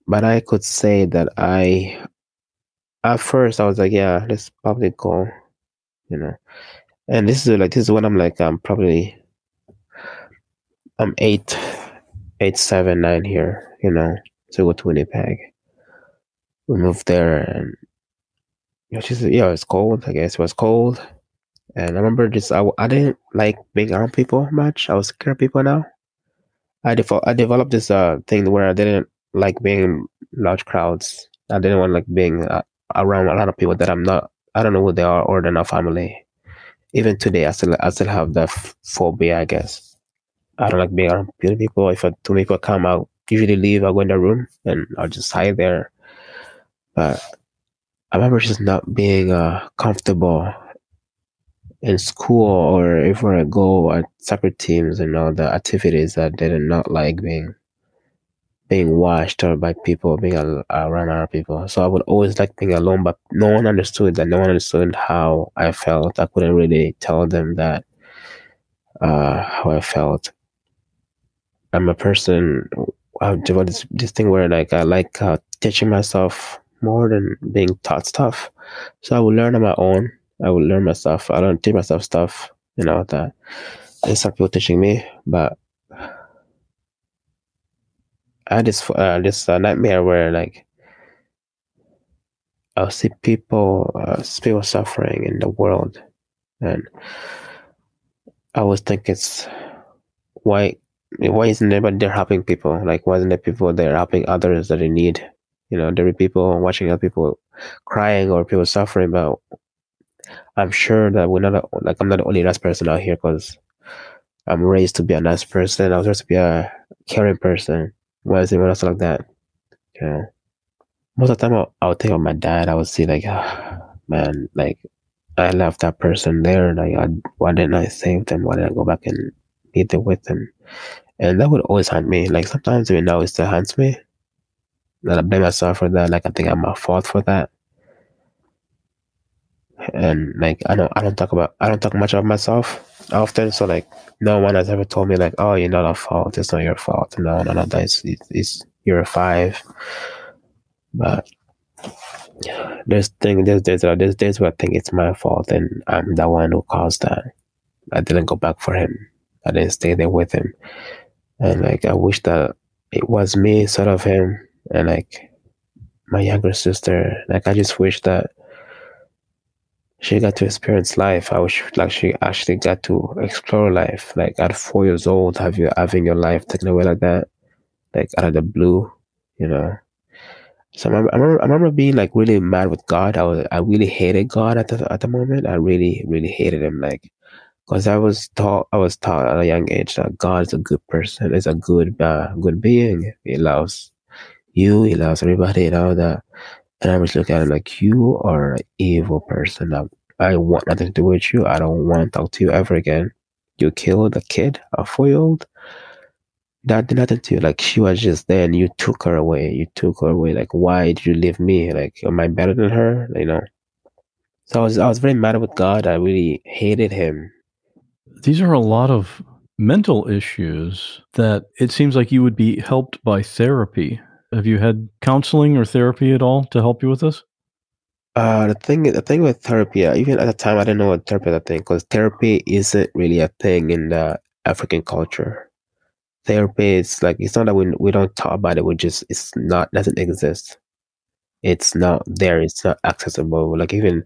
But I could say that at first I was like, yeah, let's probably go, you know. And this is when I'm like, I'm 8, 7, 9 here, you know, to go to Winnipeg. We moved there and it was cold. I guess it was cold. And I remember I didn't like being around people much. I was scared of people now. I developed this thing where I didn't like being in large crowds. I didn't want like being around a lot of people that I don't know who they are or they're not family. Even today, I still have that phobia, I guess. I don't like being around people. If too many people come, I'll usually leave. I'll go in the room and I'll just hide there. But I remember just not being comfortable in school or if I go at separate teams and all the activities that they did not like being watched or by people, being around other people. So I would always like being alone, but no one understood how I felt. I couldn't really tell them that how I felt. I'm a person, I've developed this thing where like I like teaching myself more than being taught stuff. So I would learn on my own. I would learn myself. I don't teach myself stuff, you know, that there's some people teaching me, but I had this nightmare where like I'll see people suffering in the world, and I always think it's why isn't anybody there helping people? Like why isn't there people there helping others that they need? You know, there are people watching other people crying or people suffering, but I'm sure that I'm not the only nice person out here because I'm raised to be a nice person. I was raised to be a caring person. Why is everyone else like that? You know, most of the time I would think of my dad. I would see like, oh, man, like I left that person there. Like, why didn't I save them? Why didn't I go back and be there with them? And that would always haunt me. Like sometimes even now it still haunts me. That I blame myself for that, like I think I'm at fault for that. And like I don't talk much about myself often, so like no one has ever told me like, oh, you're not at fault, it's not your fault. No, that it's you're a 5. But there's days where I think it's my fault and I'm the one who caused that. I didn't go back for him. I didn't stay there with him. And like I wish that it was me instead of him. And like my younger sister, like I just wish that she got to experience life. I wish like she actually got to explore life. Like at 4 years old, having your life taken away like that, like out of the blue, you know. So I remember being like really mad with God. I really hated God at the moment. I really really hated him, like because I was taught at a young age that God is a good person. Is a good being. He loves you, he loves everybody and all that. And I was looking at him like, you are an evil person. I want nothing to do with you. I don't want to talk to you ever again. You killed a kid, a 4-year-old. That did nothing to you. Like, she was just there and you took her away. Like, why did you leave me? Like, am I better than her? You know? So I was very mad with God. I really hated him. These are a lot of mental issues that it seems like you would be helped by therapy. Have you had counseling or therapy at all to help you with this? The thing with therapy, even at the time, I didn't know what therapy was a thing, because therapy isn't really a thing in the African culture. Therapy is like, it's not that we don't talk about it. We just, doesn't exist. It's not there. It's not accessible. Like even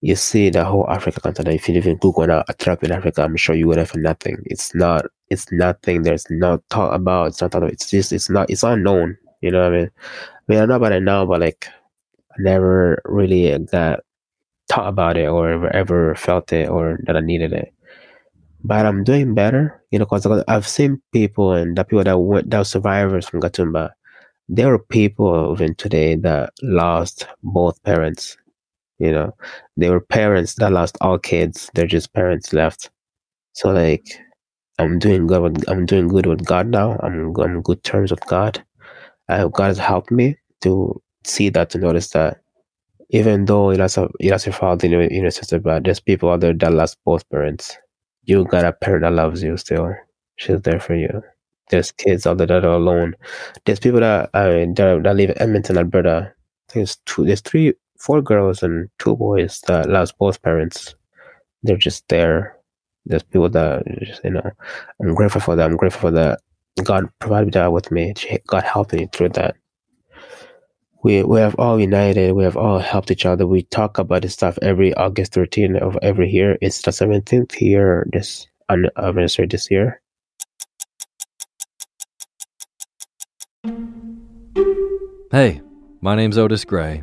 you see the whole Africa continent. If you even Google now, a therapy in Africa, I'm sure you would have for nothing. It's nothing. There's not thought about. It's not thought about. It's just, it's unknown. You know what I mean? I mean, I know about it now, but like, I never really got thought about it or ever felt it or that I needed it. But I'm doing better, you know, because I've seen people and the people that were survivors from Gatumba. there are people even today that lost both parents. You know, there were parents that lost all kids. They're just parents left. So like, I'm doing good with God now. I'm on good terms with God. I hope God has helped me to see that, to notice that even though it has your father in your sister, but there's people out there that lost both parents. You got a parent that loves you still. She's there for you. There's kids out there that are alone. There's people that live in Edmonton, Alberta. I think there's four girls and two boys that lost both parents. They're just there. There's people that, you know, I'm grateful for that. I'm grateful for that. God provided that with me. God helped me through that. We have all united. We have all helped each other. We talk about this stuff every August 13th of every year. It's the 17th year this anniversary this year. Hey, my name's Otis Gray,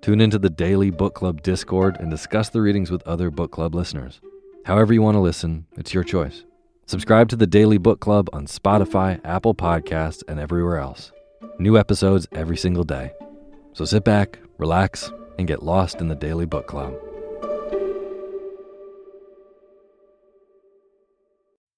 Tune into the Daily Book Club Discord and discuss the readings with other book club listeners. However you want to listen, it's your choice. Subscribe to the Daily Book Club on Spotify, Apple Podcasts, and everywhere else. New episodes every single day. So sit back, relax, and get lost in the Daily Book Club.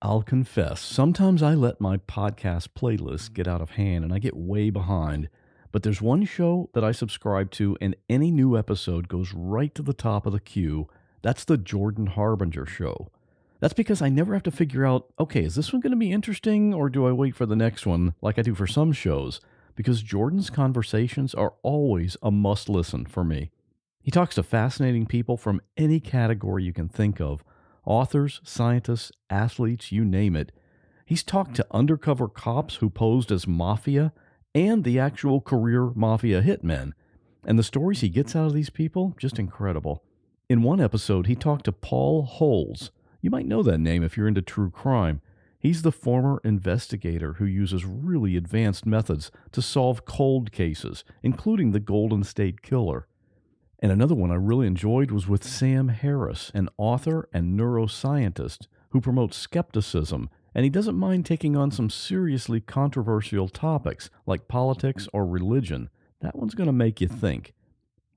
I'll confess, sometimes I let my podcast playlist get out of hand and I get way behind. But there's one show that I subscribe to and any new episode goes right to the top of the queue. That's the Jordan Harbinger Show. That's because I never have to figure out, okay, is this one going to be interesting or do I wait for the next one like I do for some shows? Because Jordan's conversations are always a must-listen for me. He talks to fascinating people from any category you can think of. Authors, scientists, athletes, you name it. He's talked to undercover cops who posed as mafia and the actual career mafia hitmen. And the stories he gets out of these people, just incredible. In one episode, he talked to Paul Holes. You might know that name if you're into true crime. He's the former investigator who uses really advanced methods to solve cold cases, including the Golden State Killer. And another one I really enjoyed was with Sam Harris, an author and neuroscientist who promotes skepticism, and he doesn't mind taking on some seriously controversial topics like politics or religion. That one's going to make you think.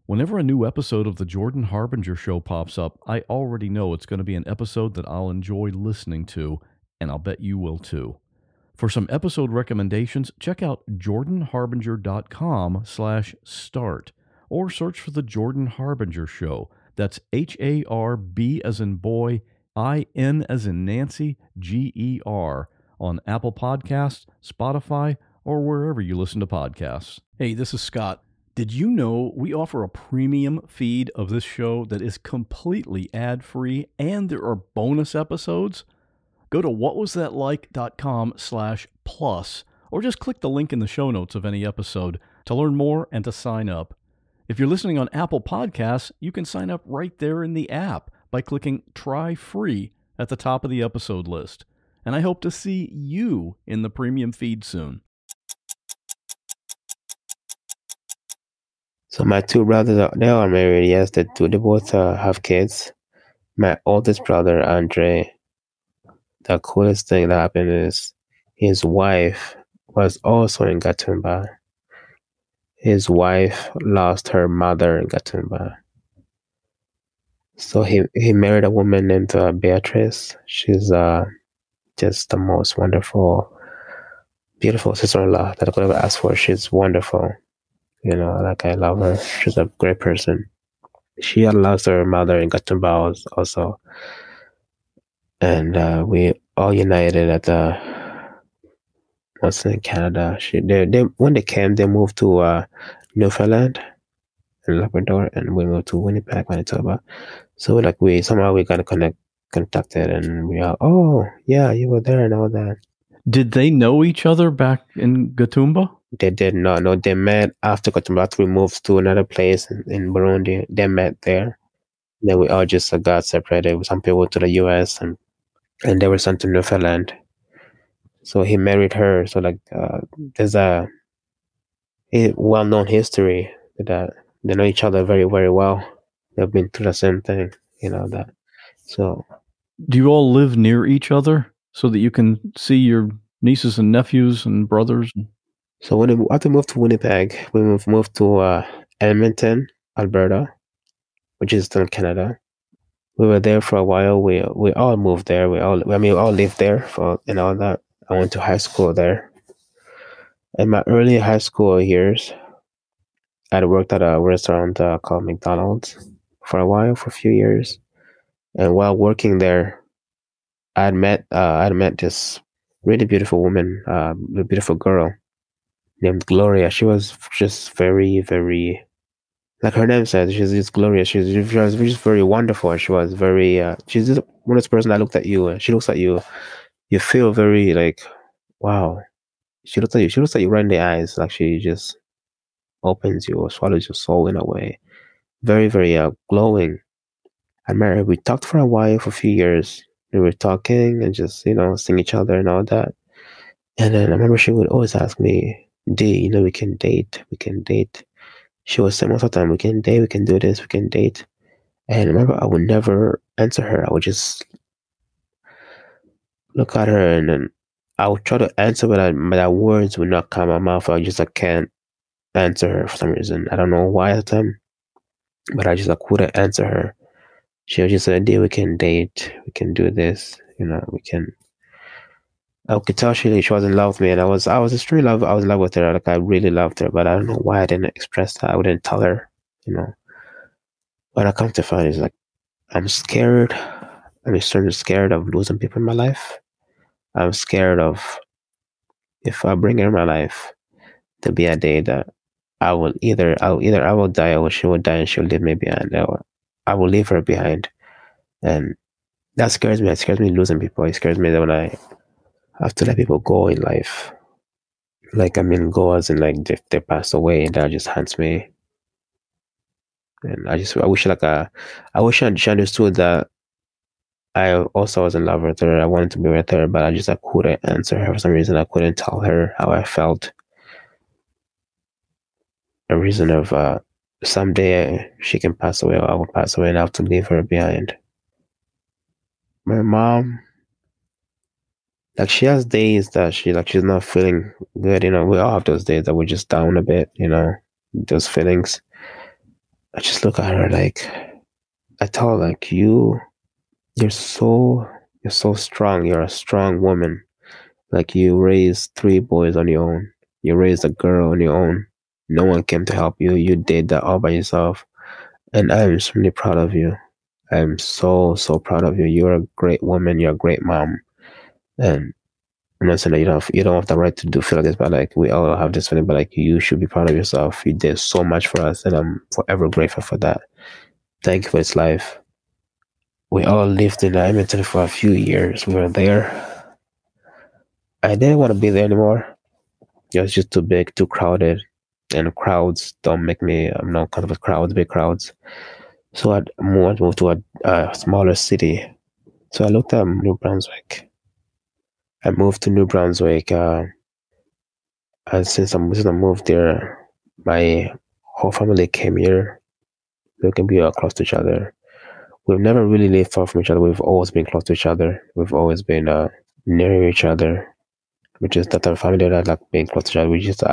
Whenever a new episode of the Jordan Harbinger Show pops up, I already know it's going to be an episode that I'll enjoy listening to, and I'll bet you will too. For some episode recommendations, check out jordanharbinger.com/start or search for the Jordan Harbinger Show. That's H-A-R-B as in boy, I-N as in Nancy, G-E-R on Apple Podcasts, Spotify, or wherever you listen to podcasts. Hey, this is Scott. Did you know we offer a premium feed of this show that is completely ad-free and there are bonus episodes? Go to whattwasthatlike.com/plus or just click the link in the show notes of any episode to learn more and to sign up. If you're listening on Apple Podcasts, you can sign up right there in the app by clicking Try Free at the top of the episode list. And I hope to see you in the premium feed soon. So my two brothers, they are married, yes, they both have kids. My oldest brother, Andre, the coolest thing that happened is his wife was also in Gatumba. His wife lost her mother in Gatumba. So he married a woman named Beatrice. She's just the most wonderful, beautiful sister-in-law that I could ever ask for. She's wonderful. You know, like I love her. She's a great person. She had lost her mother in Gatumba also. And we all united at in Canada. When they came, they moved to Newfoundland and Labrador, and we moved to Winnipeg, Manitoba. So like we got contacted, and we are, oh yeah, you were there and all that. Did they know each other back in Gatumba? They did not know. They met after Gatumba. We moved to another place in Burundi. They met there. Then we all just got separated. Some people to the U.S. and they were sent to Newfoundland. So he married her. So like there's a well-known history that they know each other very, very well. They've been through the same thing, you know that. So, do you all live near each other so that you can see your nieces and nephews and brothers? So when after we moved to Winnipeg, we moved to Edmonton, Alberta, which is still in Canada. We were there for a while. We all moved there. We all lived there for and all that. I went to high school there. In my early high school years, I worked at a restaurant called McDonald's for a while, for a few years. And while working there, I'd met this really beautiful woman, a beautiful girl named Gloria. She was just very, very, like her name says, she's just Gloria. She was just very wonderful. She was very, she's just one of those person that looked at you. She looks at you. You feel very like, wow. She looks at you. She looks at you right in the eyes. Like she just opens you or swallows your soul in a way. Very, very glowing. I met her. We talked for a while, for a few years. We were talking and just, you know, seeing each other and all that. And then I remember she would always ask me, Dee, you know, we can date. She would say most of the time, we can date, we can do this, we can date. And I remember I would never answer her. I would just look at her and then I would try to answer, but words would not come out of my mouth. I can't answer her for some reason. I don't know why at the time, but I just couldn't answer her. She was just like, Dee, we can date, we can do this, you know, we can. I could tell she was in love with me, and I was extremely love. I was in love with her, like I really loved her, but I don't know why I didn't express that. I wouldn't tell her, you know. But I come to find it's like I'm scared. I'm extremely scared of losing people in my life. I'm scared of if I bring her in my life, there'll be a day that I will die, or she will die, and she will leave me behind. I will leave her behind, and that scares me. It scares me losing people. It scares me that when I have to let people go in life, like I mean go as in like if they pass away, that just haunts me. And I wish I understood that I also was in love with her. I wanted to be with her, but I couldn't answer her for some reason. I couldn't tell her how I felt. A reason of someday she can pass away or I will pass away and I have to leave her behind. My mom, like she has days that she's not feeling good, you know. We all have those days that we're just down a bit, you know, those feelings. I just look at her like, I tell her like, you're so strong. You're a strong woman. Like you raised 3 boys on your own. You raised a girl on your own. No one came to help you. You did that all by yourself. And I'm extremely proud of you. I'm so, so proud of you. You're a great woman. You're a great mom. And I'm not saying that you don't have the right to feel like this, but like we all have this feeling, but like you should be proud of yourself. You did so much for us and I'm forever grateful for that. Thank you for this life. We all lived in Edmonton for a few years. We were there. I didn't want to be there anymore. It was just too big, too crowded. And crowds don't make me, I'm not comfortable with crowds, big crowds. So I moved to a smaller city. So I looked at New Brunswick. I moved to New Brunswick. And since I moved there, my whole family came here. We can be all close to each other. We've never really lived far from each other. We've always been close to each other. We've always been near each other. Which is that our family that like being close to each other. We just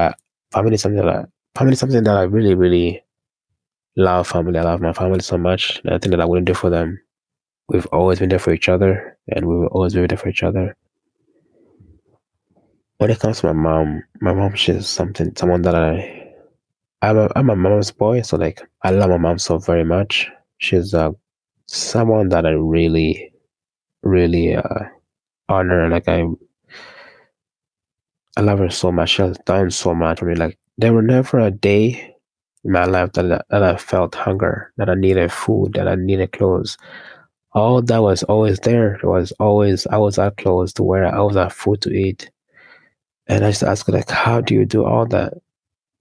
Family is something that I really, really love family. I love my family so much. I think that I wouldn't do for them. We've always been there for each other, and we will always be there for each other. When it comes to my mom, she's someone that I'm a mom's boy, so like I love my mom so very much. She's someone that I really, really honor. Like I love her so much. She has done so much for me. Like there were never a day in my life that I felt hunger, that I needed food, that I needed clothes. All that was always there. It was always I was that clothes to wear. I was that food to eat. And I used to ask her, like, how do you do all that?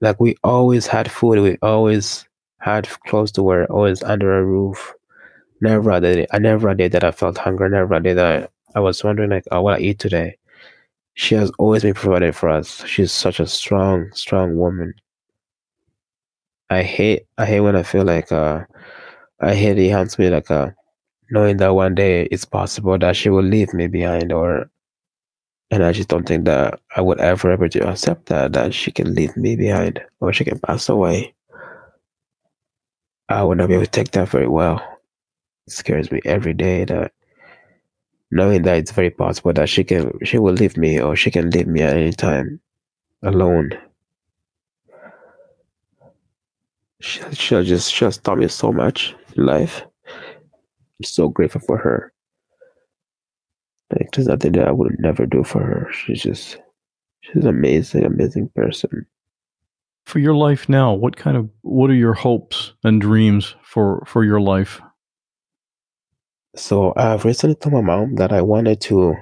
Like, we always had food. We always had clothes to wear, always under a roof. Never a day that I felt hungry. Never a day that I was wondering, like, oh, what I eat today. She has always been provided for us. She's such a strong, strong woman. I hate when I feel like, I hate it haunts me, like, knowing that one day it's possible that she will leave me behind, and I just don't think that I would ever to accept that she can leave me behind or she can pass away. I would not be able to take that very well. It scares me every day that knowing that it's very possible that she will leave me or she can leave me at any time alone. She'll taught me so much in life. I'm so grateful for her. Like, there's nothing that I would never do for her. She's an amazing person. For your life now, what are your hopes and dreams for your life? So I've recently told my mom that I wanted to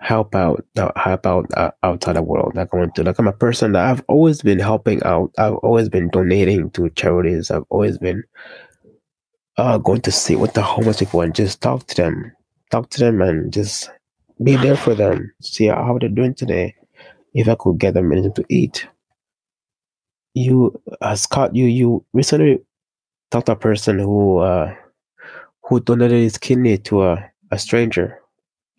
help out outside the world. Like, I want to, like, I'm a person that I've always been helping out. I've always been donating to charities. I've always been going to sit with the homeless people and just talk to them and just be there for them, see how they're doing today, if I could get them anything to eat. You recently talked to a person who donated his kidney to a stranger.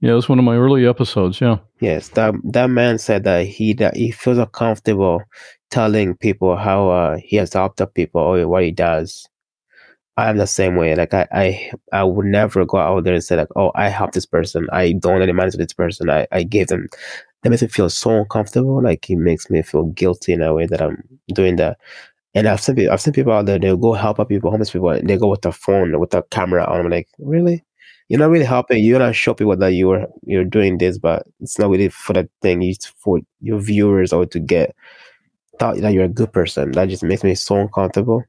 Yeah, it was one of my early episodes, yeah. Yes, that man said that he feels comfortable telling people how he has helped people or what he does. I'm the same way. Like, I would never go out there and say, like, oh, I helped this person. I donated money to this person. I gave them. That makes me feel so uncomfortable. Like, it makes me feel guilty in a way that I'm doing that. And I've seen people out there, they'll go help out people, homeless people, and they go with a phone, with a camera on. I'm like, really? You're not really helping. You're not showing people that you're doing this, but it's not really for that thing. It's for your viewers or to get thought that you're a good person. That just makes me so uncomfortable.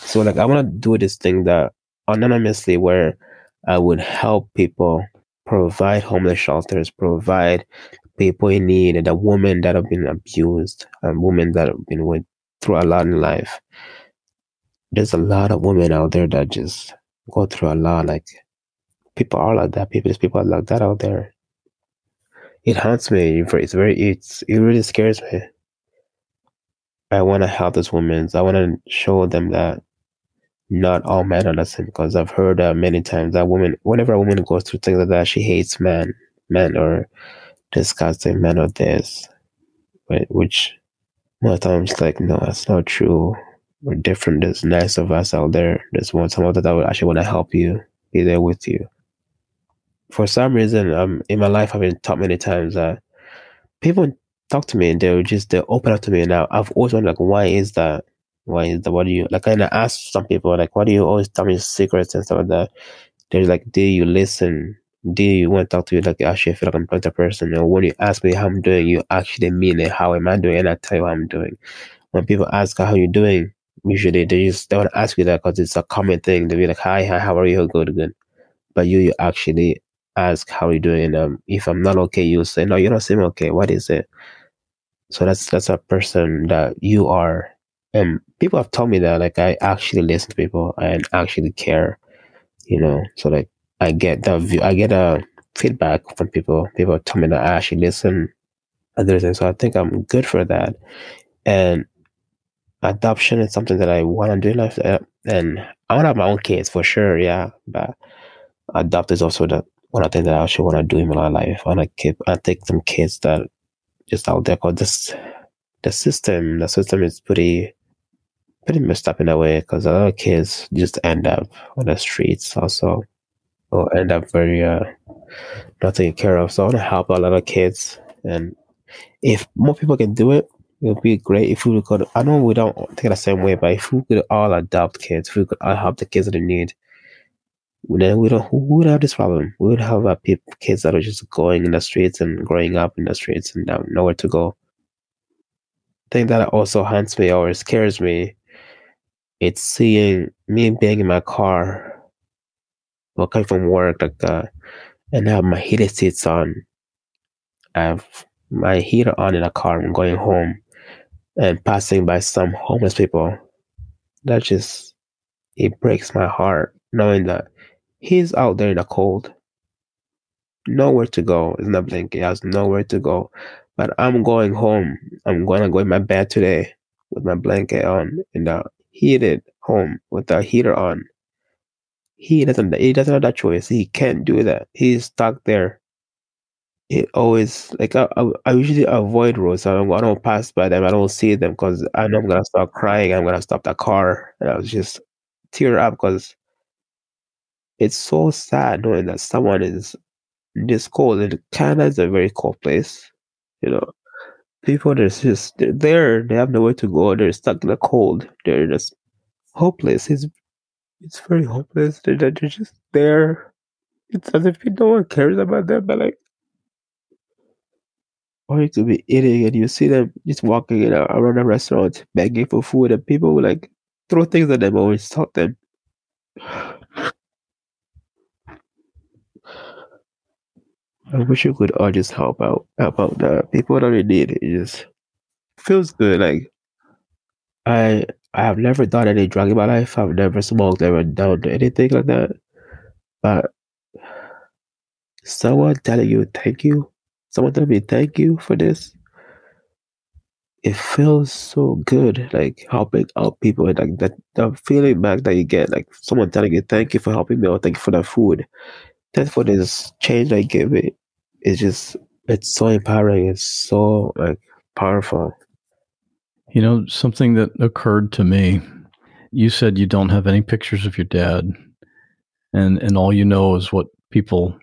So, like, I want to do this thing that anonymously, where I would help people, provide homeless shelters, provide people in need, and the women that have been abused and women that have been went through a lot in life. There's a lot of women out there that just go through a lot. Like, people are like that. People are like that out there. It haunts me. It really scares me. I want to help these women. I want to show them that not all men are the same, because I've heard many times that women, whenever a woman goes through things like that, she hates men or disgusting men or this, which most times, like, no, that's not true. We're different. There's nice of us out there. There's someone that would actually want to help you, be there with you. For some reason, in my life, I've been taught many times that people talk to me and they'll open up to me. Now I've always wondered, like, why is that, what do you, like, and I ask some people, like, why do you always tell me secrets and stuff like that? They're like, do you listen? Do you want to talk to you? Like, actually, I feel like I'm not a person. Or when you ask me how I'm doing, you actually mean it. How am I doing? And I tell you how I'm doing. When people ask how you're doing, usually they want to ask you that because it's a common thing. They'll be like, hi, how are you? Good. But you actually ask how you're doing. If I'm not okay, you'll say, no, you don't seem okay. What is it? So that's a person that you are. And people have told me that, like, I actually listen to people and actually care, you know. So, like, I get that view. I get a feedback from people. People tell me that I actually listen. And so I think I'm good for that. And adoption is something that I want to do in life. And I want to have my own kids for sure, yeah. But adopt is also one of the things that I actually want to do in my life. I take some kids that just out there, because the system is pretty messed up in a way, because a lot of kids just end up on the streets also, or end up very not taken care of. So I want to help a lot of kids, and if more people can do it, it would be great if we could. I know we don't think it the same way, but if we could all adopt kids, if we could all help the kids that they need, then we would have this problem. We would have kids that are just going in the streets and growing up in the streets and nowhere to go. The thing that also haunts me or scares me, it's seeing me being in my car, well, coming from work, like, and I have my heated seats on. I have my heater on in a car and going home and passing by some homeless people. That just, it breaks my heart knowing that he's out there in the cold. Nowhere to go. It's not like he has nowhere to go. But I'm going home. I'm going to go in my bed today with my blanket on in the heated home with the heater on. He doesn't have that choice. He can't do that. He's stuck there. It always, like, I usually avoid roads. I don't pass by them. I don't see them because I know I'm going to start crying. I'm going to stop the car. And I was just tear up because it's so sad knowing that someone is this cold. And Canada is a very cold place. You know, people, they're there. They have nowhere to go. They're stuck in the cold. They're just hopeless. It's very hopeless. They're just there. It's as if no one cares about them. But like, or you could be eating and you see them just walking around a restaurant begging for food, and people will like throw things at them or insult them. I wish you could all just help out the people that we need. It just feels good. Like I have never done any drug in my life. I've never smoked, never done anything like that. But someone telling you thank you, someone telling me thank you for this, it feels so good. Like helping out people, like that, the feeling back that you get, like someone telling you thank you for helping me, or thank you for the food. That's what this change I gave it. It's just, it's so empowering. It's so like powerful. You know, something that occurred to me, you said you don't have any pictures of your dad, and all you know is what people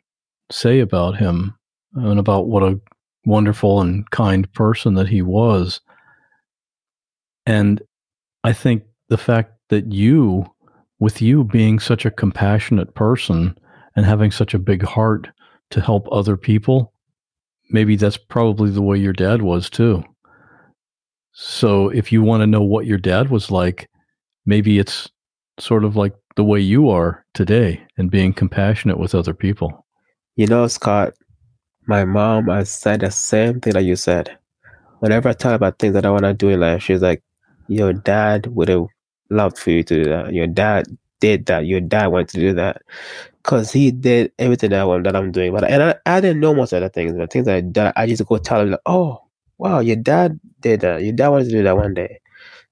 say about him and about what a wonderful and kind person that he was. And I think the fact that you, with you being such a compassionate person and having such a big heart to help other people, maybe that's probably the way your dad was too. So if you want to know what your dad was like, maybe it's sort of like the way you are today and being compassionate with other people. You know, Scott, my mom has said the same thing that you said. Whenever I talk about things that I want to do in life, she's like, your dad would have loved for you to do that. Your dad did that. Your dad wanted to do that. Because he did everything that I'm doing. But I didn't know most of the things. The things that I did, I used to go tell him, like, oh, wow, your dad did that. Your dad wanted to do that one day.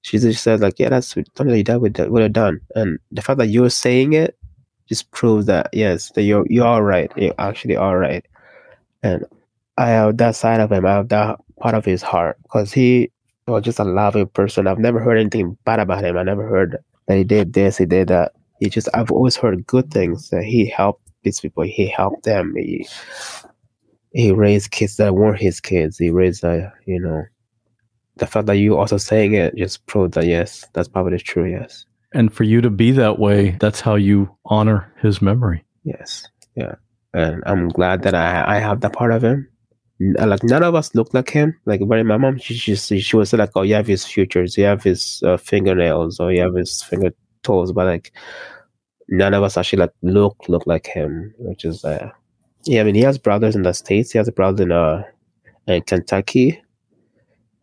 She just said, like, yeah, that's something that your dad would have done. And the fact that you're saying it just proves that, yes, that you're all right. You're actually all right. And I have that side of him. I have that part of his heart. Because he was just a loving person. I've never heard anything bad about him. I never heard that he did this, he did that. I've always heard good things, that he helped these people, he helped them, he raised kids that weren't his kids, he raised, you know, the fact that you also saying it just proved that, yes, that's probably true, yes. And for you to be that way, that's how you honor his memory. Yes, yeah. And I'm glad that I have that part of him. Like, none of us look like him. Like, but my mom, she would say, like, oh, you have his features, you have his fingernails, or you have his toes, but like none of us actually like look like him, which is yeah. I mean, he has brothers in the States. He has a brother in Kentucky,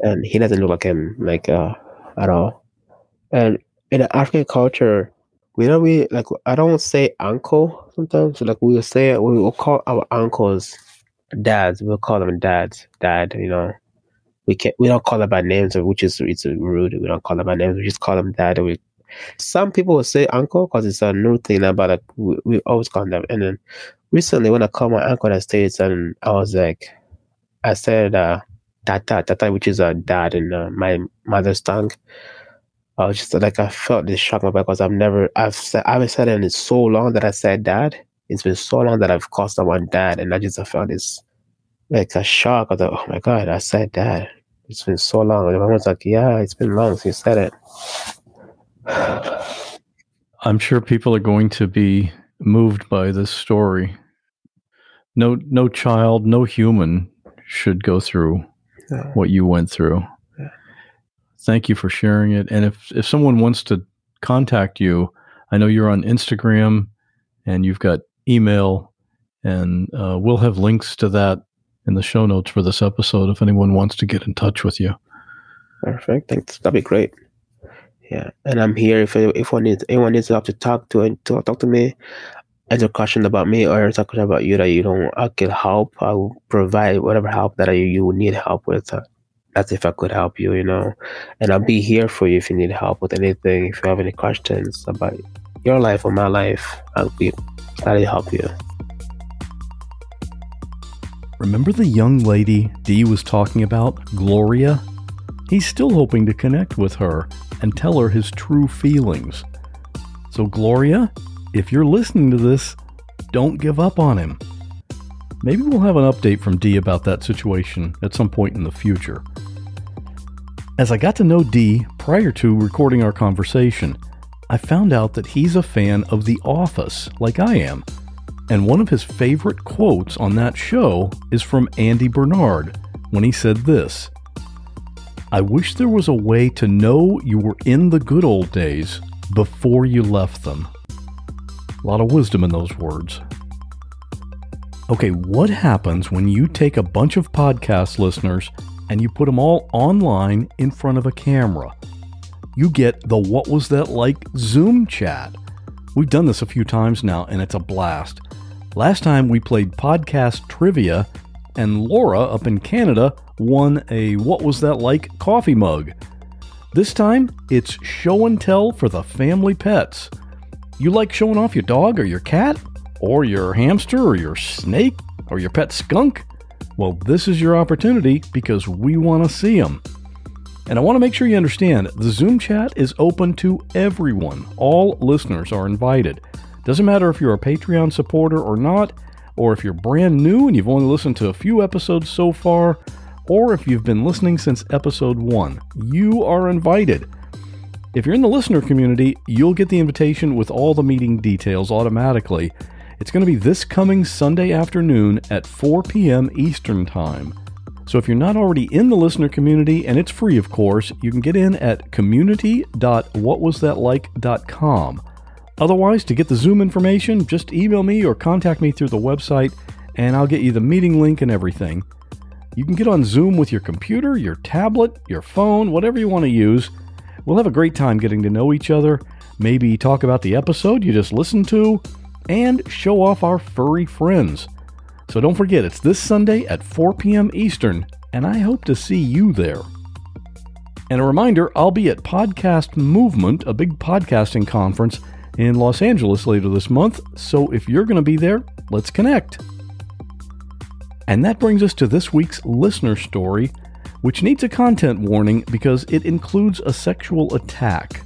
and he doesn't look like him, like at all. And in African culture, we don't really like. I don't say uncle sometimes. So, like we will call our uncles dads. We'll call them dads, dad. You know, we don't call them by names, which is it's rude. We don't call them by names. We just call them dad. And some people will say uncle because it's a new thing now, but like, we always call them. And then recently, when I called my uncle in the States, and I was like, I said tata, which is a dad in my mother's tongue. I was just like, I felt this shock in my back because I haven't said it in so long that I said dad. It's been so long that I've called someone dad, and I felt this like a shock. I was like, oh my god, I said dad. It's been so long. And my mom was like, yeah, it's been long since you said it. I'm sure people are going to be moved by this story. No child, no human should go through what you went through. Yeah. Thank you for sharing it. And if someone wants to contact you, I know you're on Instagram and you've got email, and we'll have links to that in the show notes for this episode if anyone wants to get in touch with you. Perfect. Thanks. That'd be great. Yeah, and I'm here if anyone needs to talk to me. As a question about me or a question about you that you don't, I can help. I will provide whatever help that you need help with. That's if I could help you, you know. And I'll be here for you if you need help with anything. If you have any questions about your life or my life, I'll be glad to help you. Remember the young lady Dee was talking about, Gloria? He's still hoping to connect with her and tell her his true feelings. So Gloria, if you're listening to this, don't give up on him. Maybe we'll have an update from Dee about that situation at some point in the future. As I got to know Dee prior to recording our conversation, I found out that he's a fan of The Office, like I am, and one of his favorite quotes on that show is from Andy Bernard when he said this, "I wish there was a way to know you were in the good old days before you left them." A lot of wisdom in those words. Okay, what happens when you take a bunch of podcast listeners and you put them all online in front of a camera? You get the What Was That Like Zoom chat. We've done this a few times now, and it's a blast. Last time we played podcast trivia, and Laura up in Canada won a What Was That Like coffee mug. This time, it's show and tell for the family pets. You like showing off your dog or your cat or your hamster or your snake or your pet skunk? Well, this is your opportunity because we want to see them. And I want to make sure you understand the Zoom chat is open to everyone. All listeners are invited. Doesn't matter if you're a Patreon supporter or not, or if you're brand new and you've only listened to a few episodes so far, or if you've been listening since episode 1. You are invited. If you're in the listener community, you'll get the invitation with all the meeting details automatically. It's going to be this coming Sunday afternoon at 4 p.m. Eastern Time. So if you're not already in the listener community, and it's free of course, you can get in at community.whatwasthatlike.com. Otherwise, to get the Zoom information, just email me or contact me through the website, and I'll get you the meeting link and everything. You can get on Zoom with your computer, your tablet, your phone, whatever you want to use. We'll have a great time getting to know each other, maybe talk about the episode you just listened to, and show off our furry friends. So don't forget, it's this Sunday at 4 p.m. Eastern, and I hope to see you there. And a reminder, I'll be at Podcast Movement, a big podcasting conference in Los Angeles later this month, so if you're going to be there, let's connect. And that brings us to this week's listener story, which needs a content warning because it includes a sexual attack.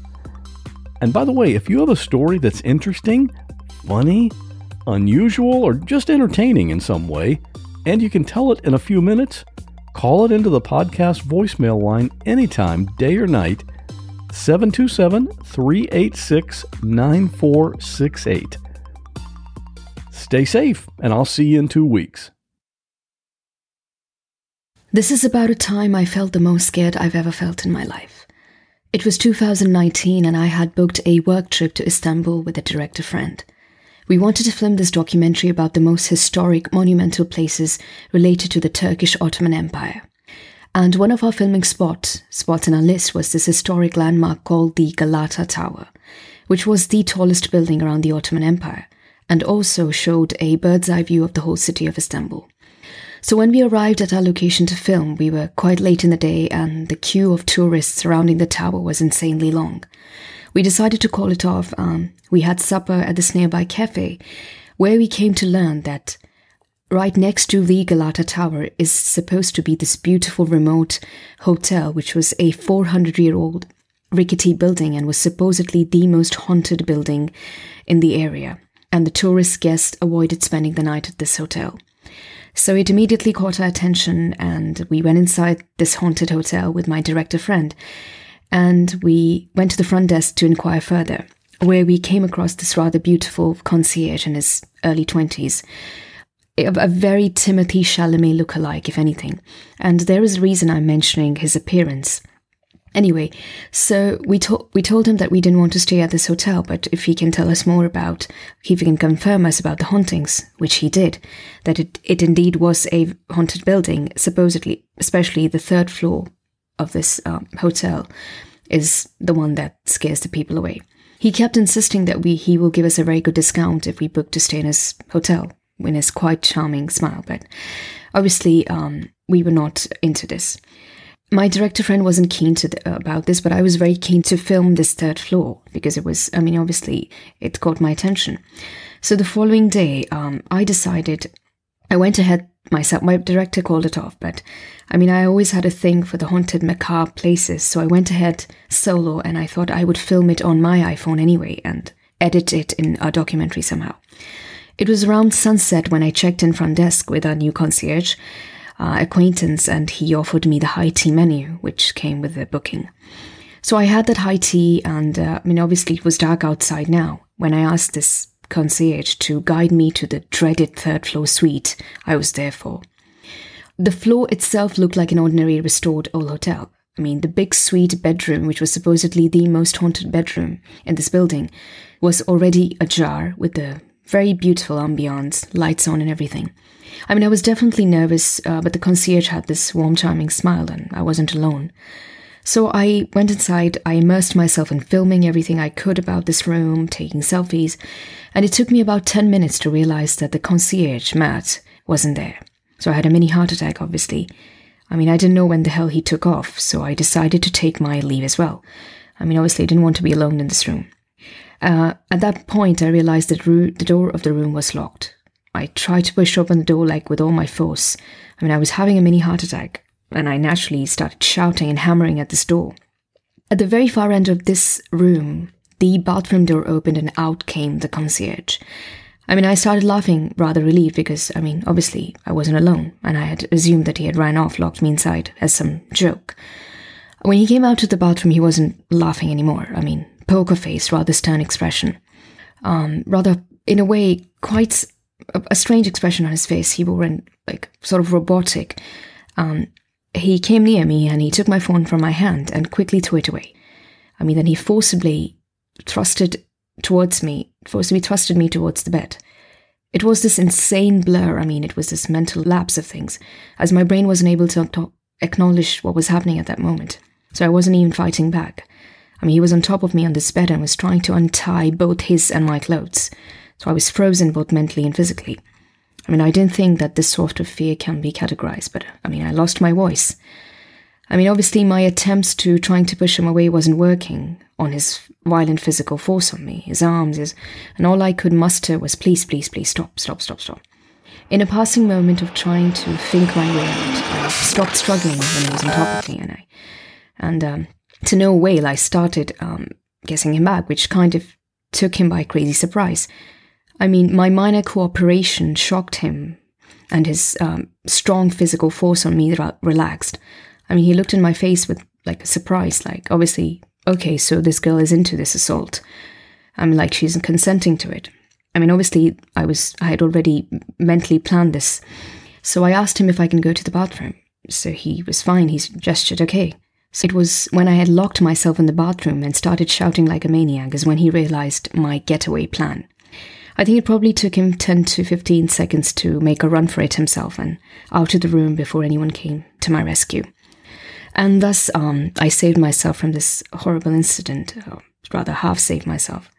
And by the way, if you have a story that's interesting, funny, unusual, or just entertaining in some way, and you can tell it in a few minutes, call it into the podcast voicemail line anytime, day or night, 727-386-9468. Stay safe, and I'll see you in 2 weeks. This is about a time I felt the most scared I've ever felt in my life. It was 2019 and I had booked a work trip to Istanbul with a director friend. We wanted to film this documentary about the most historic, monumental places related to the Turkish Ottoman Empire. And one of our filming spots on our list was this historic landmark called the Galata Tower, which was the tallest building around the Ottoman Empire, and also showed a bird's-eye view of the whole city of Istanbul. So when we arrived at our location to film, we were quite late in the day and the queue of tourists surrounding the tower was insanely long. We decided to call it off. We had supper at this nearby cafe, where we came to learn that right next to the Galata Tower is supposed to be this beautiful remote hotel, which was a 400-year-old rickety building and was supposedly the most haunted building in the area. And the tourist guests avoided spending the night at this hotel. So it immediately caught our attention and we went inside this haunted hotel with my director friend, and we went to the front desk to inquire further, where we came across this rather beautiful concierge in his early 20s, a very Timothée Chalamet lookalike, if anything. And there is a reason I'm mentioning his appearance. Anyway, so we told him that we didn't want to stay at this hotel, but if he can tell us more about, if he can confirm us about the hauntings, which he did, that it indeed was a haunted building, supposedly, especially the third floor of this hotel is the one that scares the people away. He kept insisting that he will give us a very good discount if we book to stay in his hotel, in his quite charming smile, but obviously we were not into this. My director friend wasn't keen about this, but I was very keen to film this third floor because it was, I mean, obviously it caught my attention. So the following day, I went ahead myself. My director called it off, but I mean, I always had a thing for the haunted macabre places. So I went ahead solo and I thought I would film it on my iPhone anyway and edit it in our documentary somehow. It was around sunset when I checked in front desk with our new concierge acquaintance, and he offered me the high tea menu, which came with the booking. So I had that high tea, and I mean, obviously it was dark outside now. When I asked this concierge to guide me to the dreaded third floor suite I was there for. The floor itself looked like an ordinary restored old hotel. I mean, the big suite bedroom, which was supposedly the most haunted bedroom in this building, was already ajar with the very beautiful ambiance, lights on and everything. I mean, I was definitely nervous, but the concierge had this warm, charming smile and I wasn't alone. So I went inside, I immersed myself in filming everything I could about this room, taking selfies, and it took me about 10 minutes to realize that the concierge, Matt, wasn't there. So I had a mini heart attack, obviously. I mean, I didn't know when the hell he took off, so I decided to take my leave as well. I mean, obviously, I didn't want to be alone in this room. At that point, I realized that the door of the room was locked. I tried to push open the door like with all my force. I mean, I was having a mini heart attack, and I naturally started shouting and hammering at this door. At the very far end of this room, the bathroom door opened and out came the concierge. I mean, I started laughing, rather relieved, because, I mean, obviously, I wasn't alone, and I had assumed that he had ran off, locked me inside as some joke. When he came out to the bathroom, he wasn't laughing anymore. I mean, poker face, rather stern expression. Rather, in a way, quite a strange expression on his face. He went, like, sort of robotic. He came near me and he took my phone from my hand and quickly threw it away. I mean, then he forcibly thrusted me towards the bed. It was this insane blur. I mean, it was this mental lapse of things, as my brain wasn't able to acknowledge what was happening at that moment. So I wasn't even fighting back. I mean, he was on top of me on this bed and was trying to untie both his and my clothes. So I was frozen both mentally and physically. I mean, I didn't think that this sort of fear can be categorized, but I mean, I lost my voice. I mean, obviously, my attempts to trying to push him away wasn't working on his violent physical force on me, his arms, and all I could muster was, please, please, please, stop, stop, stop, stop. In a passing moment of trying to think my way out, I stopped struggling when he was on top of me, and to no avail, I started guessing him back, which kind of took him by crazy surprise. I mean, my minor cooperation shocked him, and his strong physical force on me relaxed. I mean, he looked in my face with, like, a surprise, like, obviously, okay, so this girl is into this assault. I mean, like, she's consenting to it. I mean, obviously, I had already mentally planned this. So I asked him if I can go to the bathroom. So he was fine, he gestured, okay. So it was when I had locked myself in the bathroom and started shouting like a maniac is when he realized my getaway plan. I think it probably took him 10 to 15 seconds to make a run for it himself and out of the room before anyone came to my rescue. And thus, I saved myself from this horrible incident, or rather half-saved myself.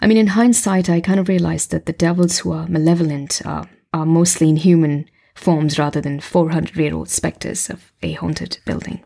I mean, in hindsight, I kind of realized that the devils who are malevolent are mostly in human forms rather than 400-year-old specters of a haunted building.